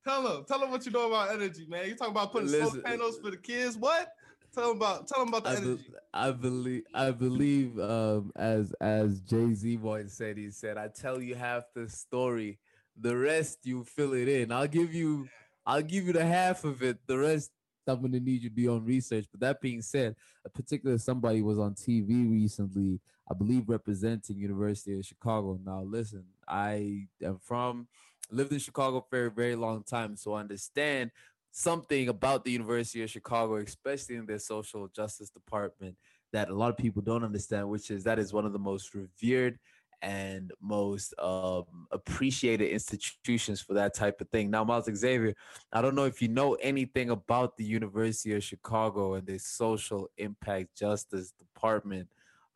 Tell them, tell them what you know about energy, man. You talking about putting listen, solar panels for the kids? What? Tell them about tell them about the I energy. Be, I believe I believe um, as as Jay-Z once said, he said, "I tell you half the story, the rest you fill it in. I'll give you I'll give you the half of it. The rest I'm gonna need you to do on research." But that being said, a particular somebody was on T V recently, I believe representing University of Chicago. Now listen, I am from lived in Chicago for a very long time, so I understand something about the University of Chicago, especially in their social justice department, that a lot of people don't understand, which is that is one of the most revered and most um, appreciated institutions for that type of thing. Now, Miles Xavier, I don't know if you know anything about the University of Chicago and their social impact justice department.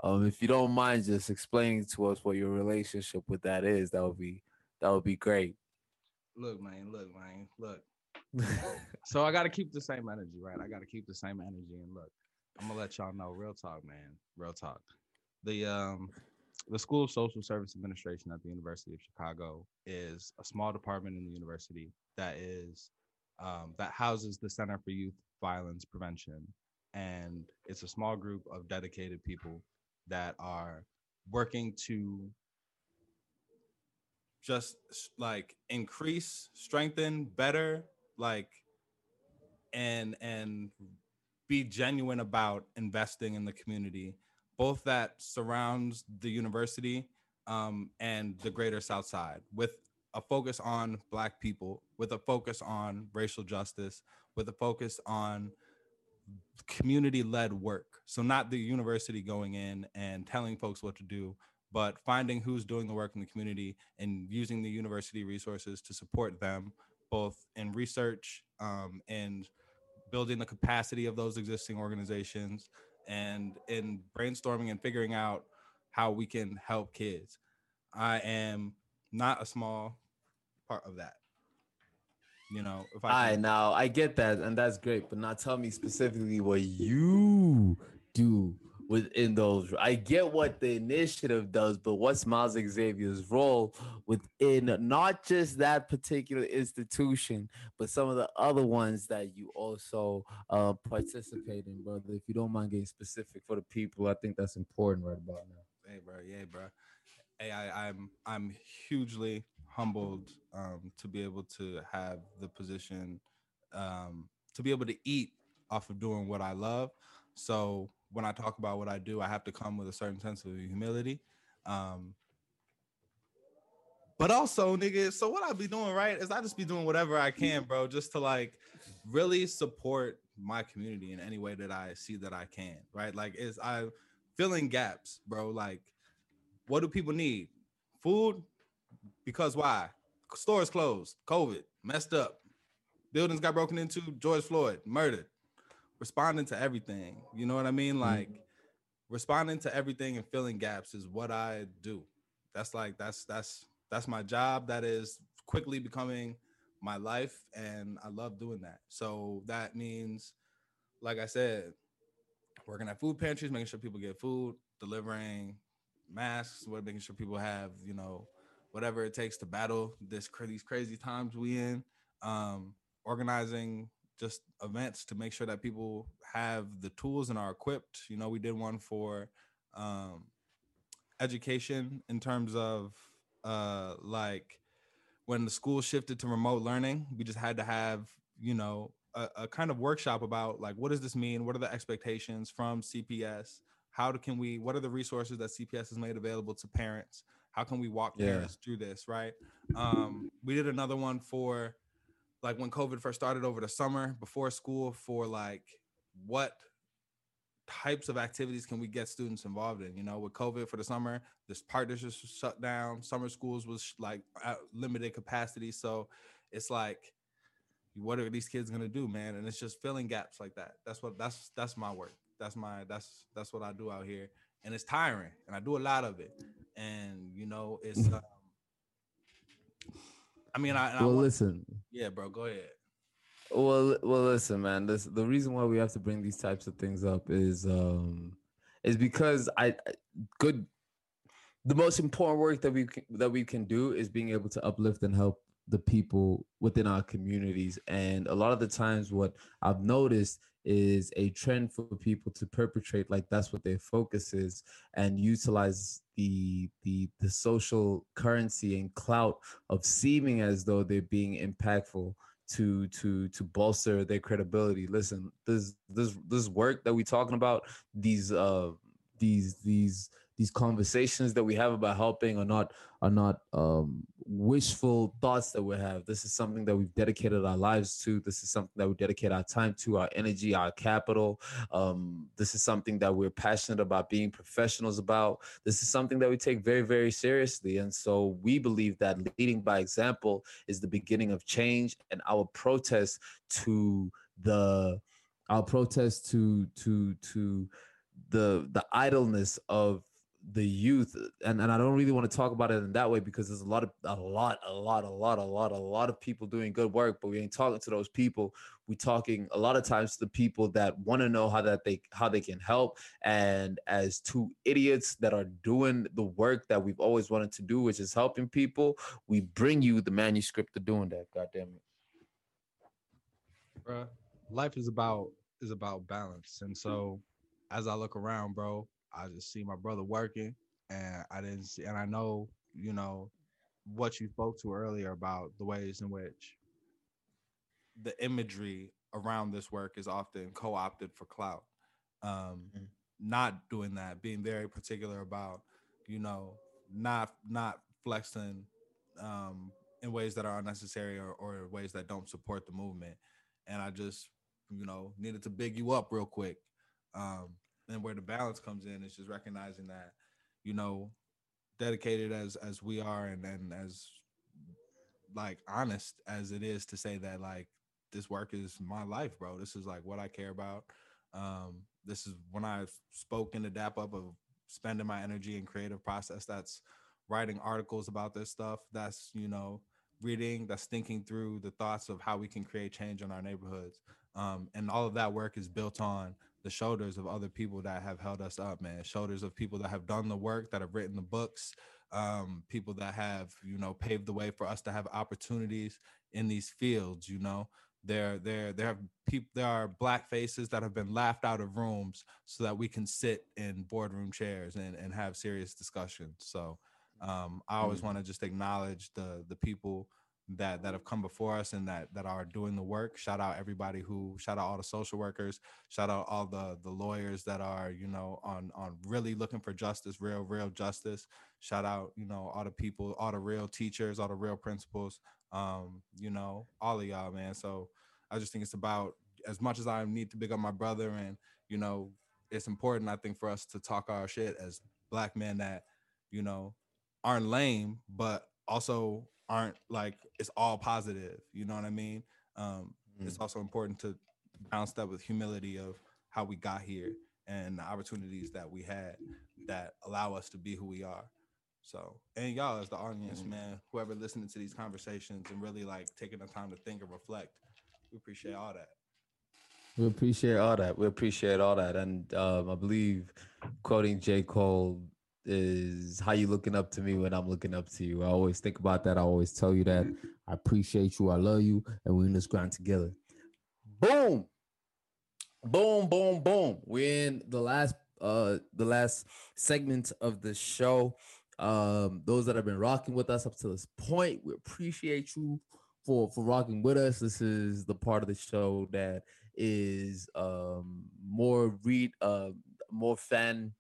Um, if you don't mind just explaining to us what your relationship with that is, that would be that would be great. Look, man, look, man, look. So I got to keep the same energy, right? I got to keep the same energy. And look, I'm going to let y'all know, real talk, man, real talk. The um, the School of Social Service Administration at the University of Chicago is a small department in the university that is um, that houses the Center for Youth Violence Prevention. And it's a small group of dedicated people that are working to just like increase, strengthen, better, like and and be genuine about investing in the community, both that surrounds the university um, and the greater South Side, with a focus on Black people, with a focus on racial justice, with a focus on community-led work. So not the university going in and telling folks what to do, but finding who's doing the work in the community and using the university resources to support them, both in research um, and building the capacity of those existing organizations and in brainstorming and figuring out how we can help kids. I am not a small part of that. You know, if I, I now I get that, and that's great, but now tell me specifically what you do within those. I get what the initiative does, but what's Miles Xavier's role within not just that particular institution, but some of the other ones that you also uh, participate in, brother? If you don't mind getting specific for the people, I think that's important right about now. Hey, bro. Yeah, bro. Hey, I, I'm I'm hugely humbled um, to be able to have the position, um, to be able to eat off of doing what I love. So when I talk about what I do, I have to come with a certain sense of humility. Um, but also, nigga, so what I be doing, right, is I just be doing whatever I can, bro, just to like really support my community in any way that I see that I can, right? Like, it's I'm filling gaps, bro, like, what do people need? Food? Because why? Stores closed. COVID. Messed up. Buildings got broken into. George Floyd. Murdered. Responding to everything. You know what I mean? Like, mm-hmm. responding to everything and filling gaps is what I do. That's like, that's, that's, that's my job. That is quickly becoming my life. And I love doing that. So that means, like I said, working at food pantries, making sure people get food, delivering masks, we're making sure people have, you know, whatever it takes to battle this these crazy times we in, um, organizing just events to make sure that people have the tools and are equipped. You know, we did one for um, education in terms of uh, like when the school shifted to remote learning, we just had to have, you know, a, a kind of workshop about like, what does this mean? What are the expectations from C P S? How do, can we, what are the resources that C P S has made available to parents? How can we walk yeah. parents through this, right? Um, we did another one for, like when COVID first started over the summer, before school, for like, what types of activities can we get students involved in? You know, with COVID for the summer, this partnerships was shut down, summer schools was like at limited capacity. So it's like, what are these kids gonna do, man? And it's just filling gaps like that. That's what, that's that's my work. That's my, that's, that's what I do out here. And it's tiring and I do a lot of it. And, you know, it's, um, I mean, I, and well, I want, listen, yeah, bro, go ahead. Well, well, listen, man, this, the reason why we have to bring these types of things up is, um, is because I good. The most important work that we, can, that we can do is being able to uplift and help the people within our communities. And a lot of the times what I've noticed is a trend for people to perpetrate, like that's what their focus is, and utilize the the the social currency and clout of seeming as though they're being impactful to to to bolster their credibility. Listen, this this this work that we're talking about, these uh these these these conversations that we have about helping are not are not um, wishful thoughts that we have. This is something that we've dedicated our lives to. This is something that we dedicate our time to, our energy, our capital. Um, this is something that we're passionate about being professionals about. This is something that we take very, very seriously. And so we believe that leading by example is the beginning of change, and our protest to the our protest to to to the the idleness of the youth, and, and I don't really want to talk about it in that way, because there's a lot of a lot, a lot, a lot, a lot, a lot of people doing good work, but we ain't talking to those people. We're talking a lot of times to the people that want to know how that they how they can help. And as two idiots that are doing the work that we've always wanted to do, which is helping people, we bring you the manuscript of doing that. God damn it. Bruh, life is about is about balance. And so as I look around, bro, I just see my brother working, and I didn't see, and I know, you know, what you spoke to earlier about the ways in which the imagery around this work is often co-opted for clout. Um, mm-hmm. Not doing that, being very particular about, you know, not not flexing um, in ways that are unnecessary or, or ways that don't support the movement. And I just, you know, needed to big you up real quick. Um, And where the balance comes in is just recognizing that, you know, dedicated as as we are, and, and as like honest as it is to say that like this work is my life, bro. This is like what I care about. Um, this is when I spoke in the D A P up of spending my energy in creative process. That's writing articles about this stuff. That's, you know, reading, that's thinking through the thoughts of how we can create change in our neighborhoods. Um, and all of that work is built on the shoulders of other people that have held us up, man. Shoulders of people that have done the work, that have written the books, um, people that have, you know, paved the way for us to have opportunities in these fields. You know, there, there, there have people, there are Black faces that have been laughed out of rooms so that we can sit in boardroom chairs and, and have serious discussions. So um, I always mm-hmm. want to just acknowledge the the people that that have come before us and that that are doing the work. Shout out everybody who, shout out all the social workers, shout out all the the lawyers that are, you know, on on really looking for justice, real real justice. Shout out, you know, all the people, all the real teachers, all the real principals, um you know, all of y'all, man. So I just think it's about, as much as I need to big up my brother, and you know, it's important I think for us to talk our shit as Black men that, you know, aren't lame but also aren't like, it's all positive, you know what I mean? Um, mm. It's also important to balance that with humility of how we got here and the opportunities that we had that allow us to be who we are. So, and y'all as the audience, mm. man, whoever listening to these conversations and really like taking the time to think and reflect, we appreciate all that. We appreciate all that. We appreciate all that. And um, I believe quoting J. Cole, is how you looking up to me when I'm looking up to you. I always think about that. I always tell you that. I appreciate you. I love you. And we're in this grind together. Boom. Boom, boom, boom. We're in the last uh the last segment of the show. Um, those that have been rocking with us up to this point, we appreciate you for for rocking with us. This is the part of the show that is um more read uh more fan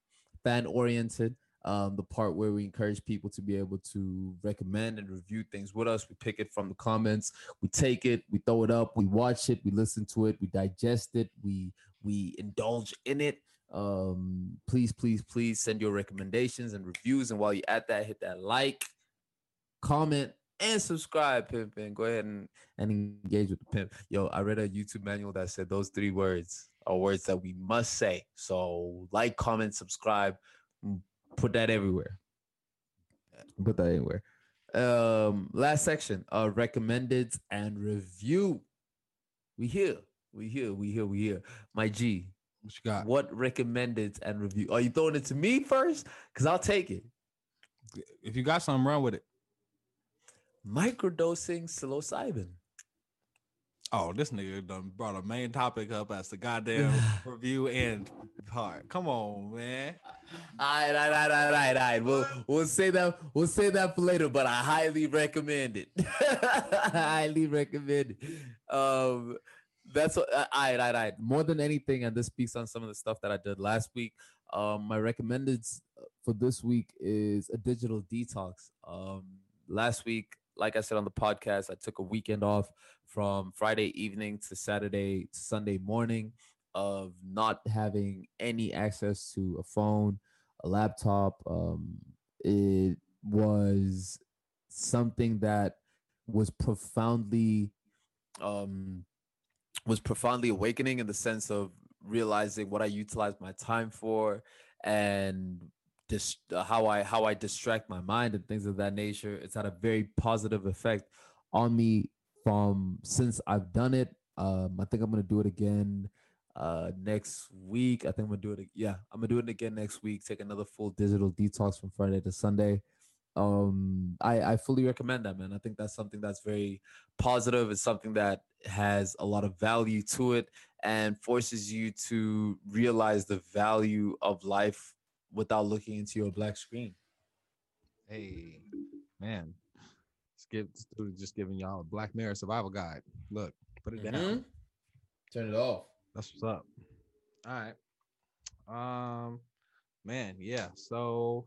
fan oriented. Um, the part where we encourage people to be able to recommend and review things with us. We pick it from the comments. We take it. We throw it up. We watch it. We listen to it. We digest it. We we indulge in it. Um, please, please, please send your recommendations and reviews. And while you're at that, hit that like, comment, and subscribe, Pimp. And go ahead and, and engage with the Pimp. Yo, I read a YouTube manual that said those three words are words that we must say. So like, comment, subscribe. Put that everywhere. Put that anywhere. Um, last section, uh, recommended and review. We here. We here. We here. We here. My G. What you got? What recommended and review? Are you throwing it to me first? Because I'll take it. If you got something, run with it. Microdosing psilocybin. Oh, this nigga done brought a main topic up as the goddamn review and part. Come on, man. All right, all right, all right, all right. We'll we'll say that we'll say that for later, but I highly recommend it. I highly recommend it. Um, that's what, all right, all right. More than anything, and this speaks on some of the stuff that I did last week. Um, my recommended for this week is a digital detox. Um, last week, like I said on the podcast, I took a weekend off from Friday evening to Saturday to Sunday morning of not having any access to a phone, a laptop. Um, it was something that was profoundly um, was profoundly awakening in the sense of realizing what I utilized my time for and Dis- how I how I distract my mind and things of that nature. It's had a very positive effect on me from since I've done it. Um, I think I'm gonna do it again uh, next week. I think I'm gonna do it. Yeah, I'm gonna do it again next week. Take another full digital detox from Friday to Sunday. Um, I I fully recommend that, man. I think that's something that's very positive. It's something that has a lot of value to it and forces you to realize the value of life without looking into your black screen. Hey, man. Just, give, just giving y'all a Black Mirror survival guide. Look, put it mm-hmm. down. Turn it off. That's what's up. All right. Um, man, yeah. So,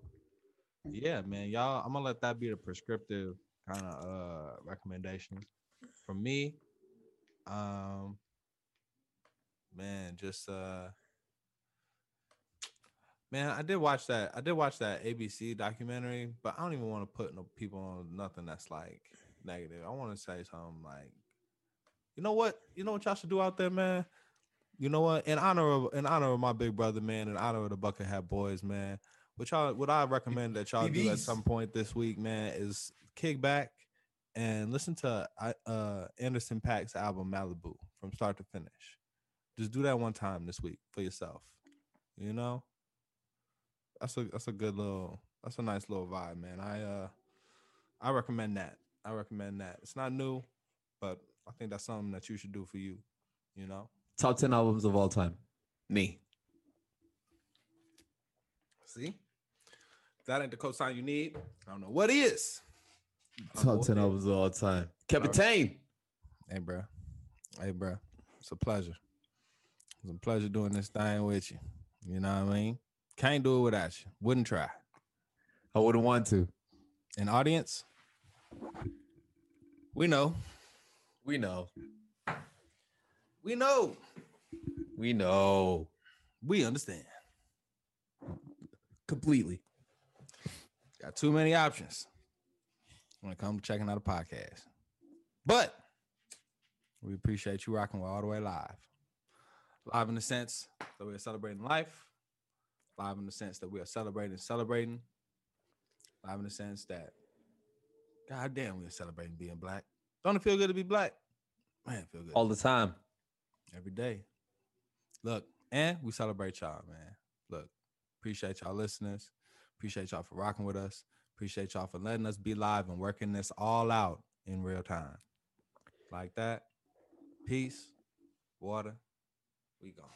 yeah, man, y'all, I'm going to let that be the prescriptive kind of uh, recommendation. For me, um, man, just... uh. Man, I did watch that. I did watch that A B C documentary, but I don't even want to put no people on nothing that's like negative. I want to say something like, you know what? You know what y'all should do out there, man? you know what? In honor of in honor of my big brother, man, in honor of the Bucket Hat Boys, man, which y'all, what I recommend that y'all do at some point this week, man, is kick back and listen to uh, Anderson .Paak's album Malibu from start to finish. Just do that one time this week for yourself. You know, that's a that's a good little that's a nice little vibe, man. I uh I recommend that. I recommend that. It's not new, but I think that's something that you should do for you. You know, top ten albums of all time. Me. See, if that ain't the cosign you need, I don't know what is. Top ten albums of all time. Captain. Hey, bro. Hey, bro. It's a pleasure. It's a pleasure doing this thing with you. You know what I mean? Can't do it without you. Wouldn't try. I wouldn't want to. An audience? We know. We know. We know. We know. We understand. Completely. Got too many options when it comes to checking out a podcast. But we appreciate you rocking with All The Way Live. Live in the sense that we are celebrating life. Live in the sense that we are celebrating, celebrating. Live in the sense that, God damn, we are celebrating being black. Don't it feel good to be black? Man, it feel good. All the time. Every day. Look, and we celebrate y'all, man. Look, appreciate y'all listeners. Appreciate y'all for rocking with us. Appreciate y'all for letting us be live and working this all out in real time. Like that. Peace. Water. We gone.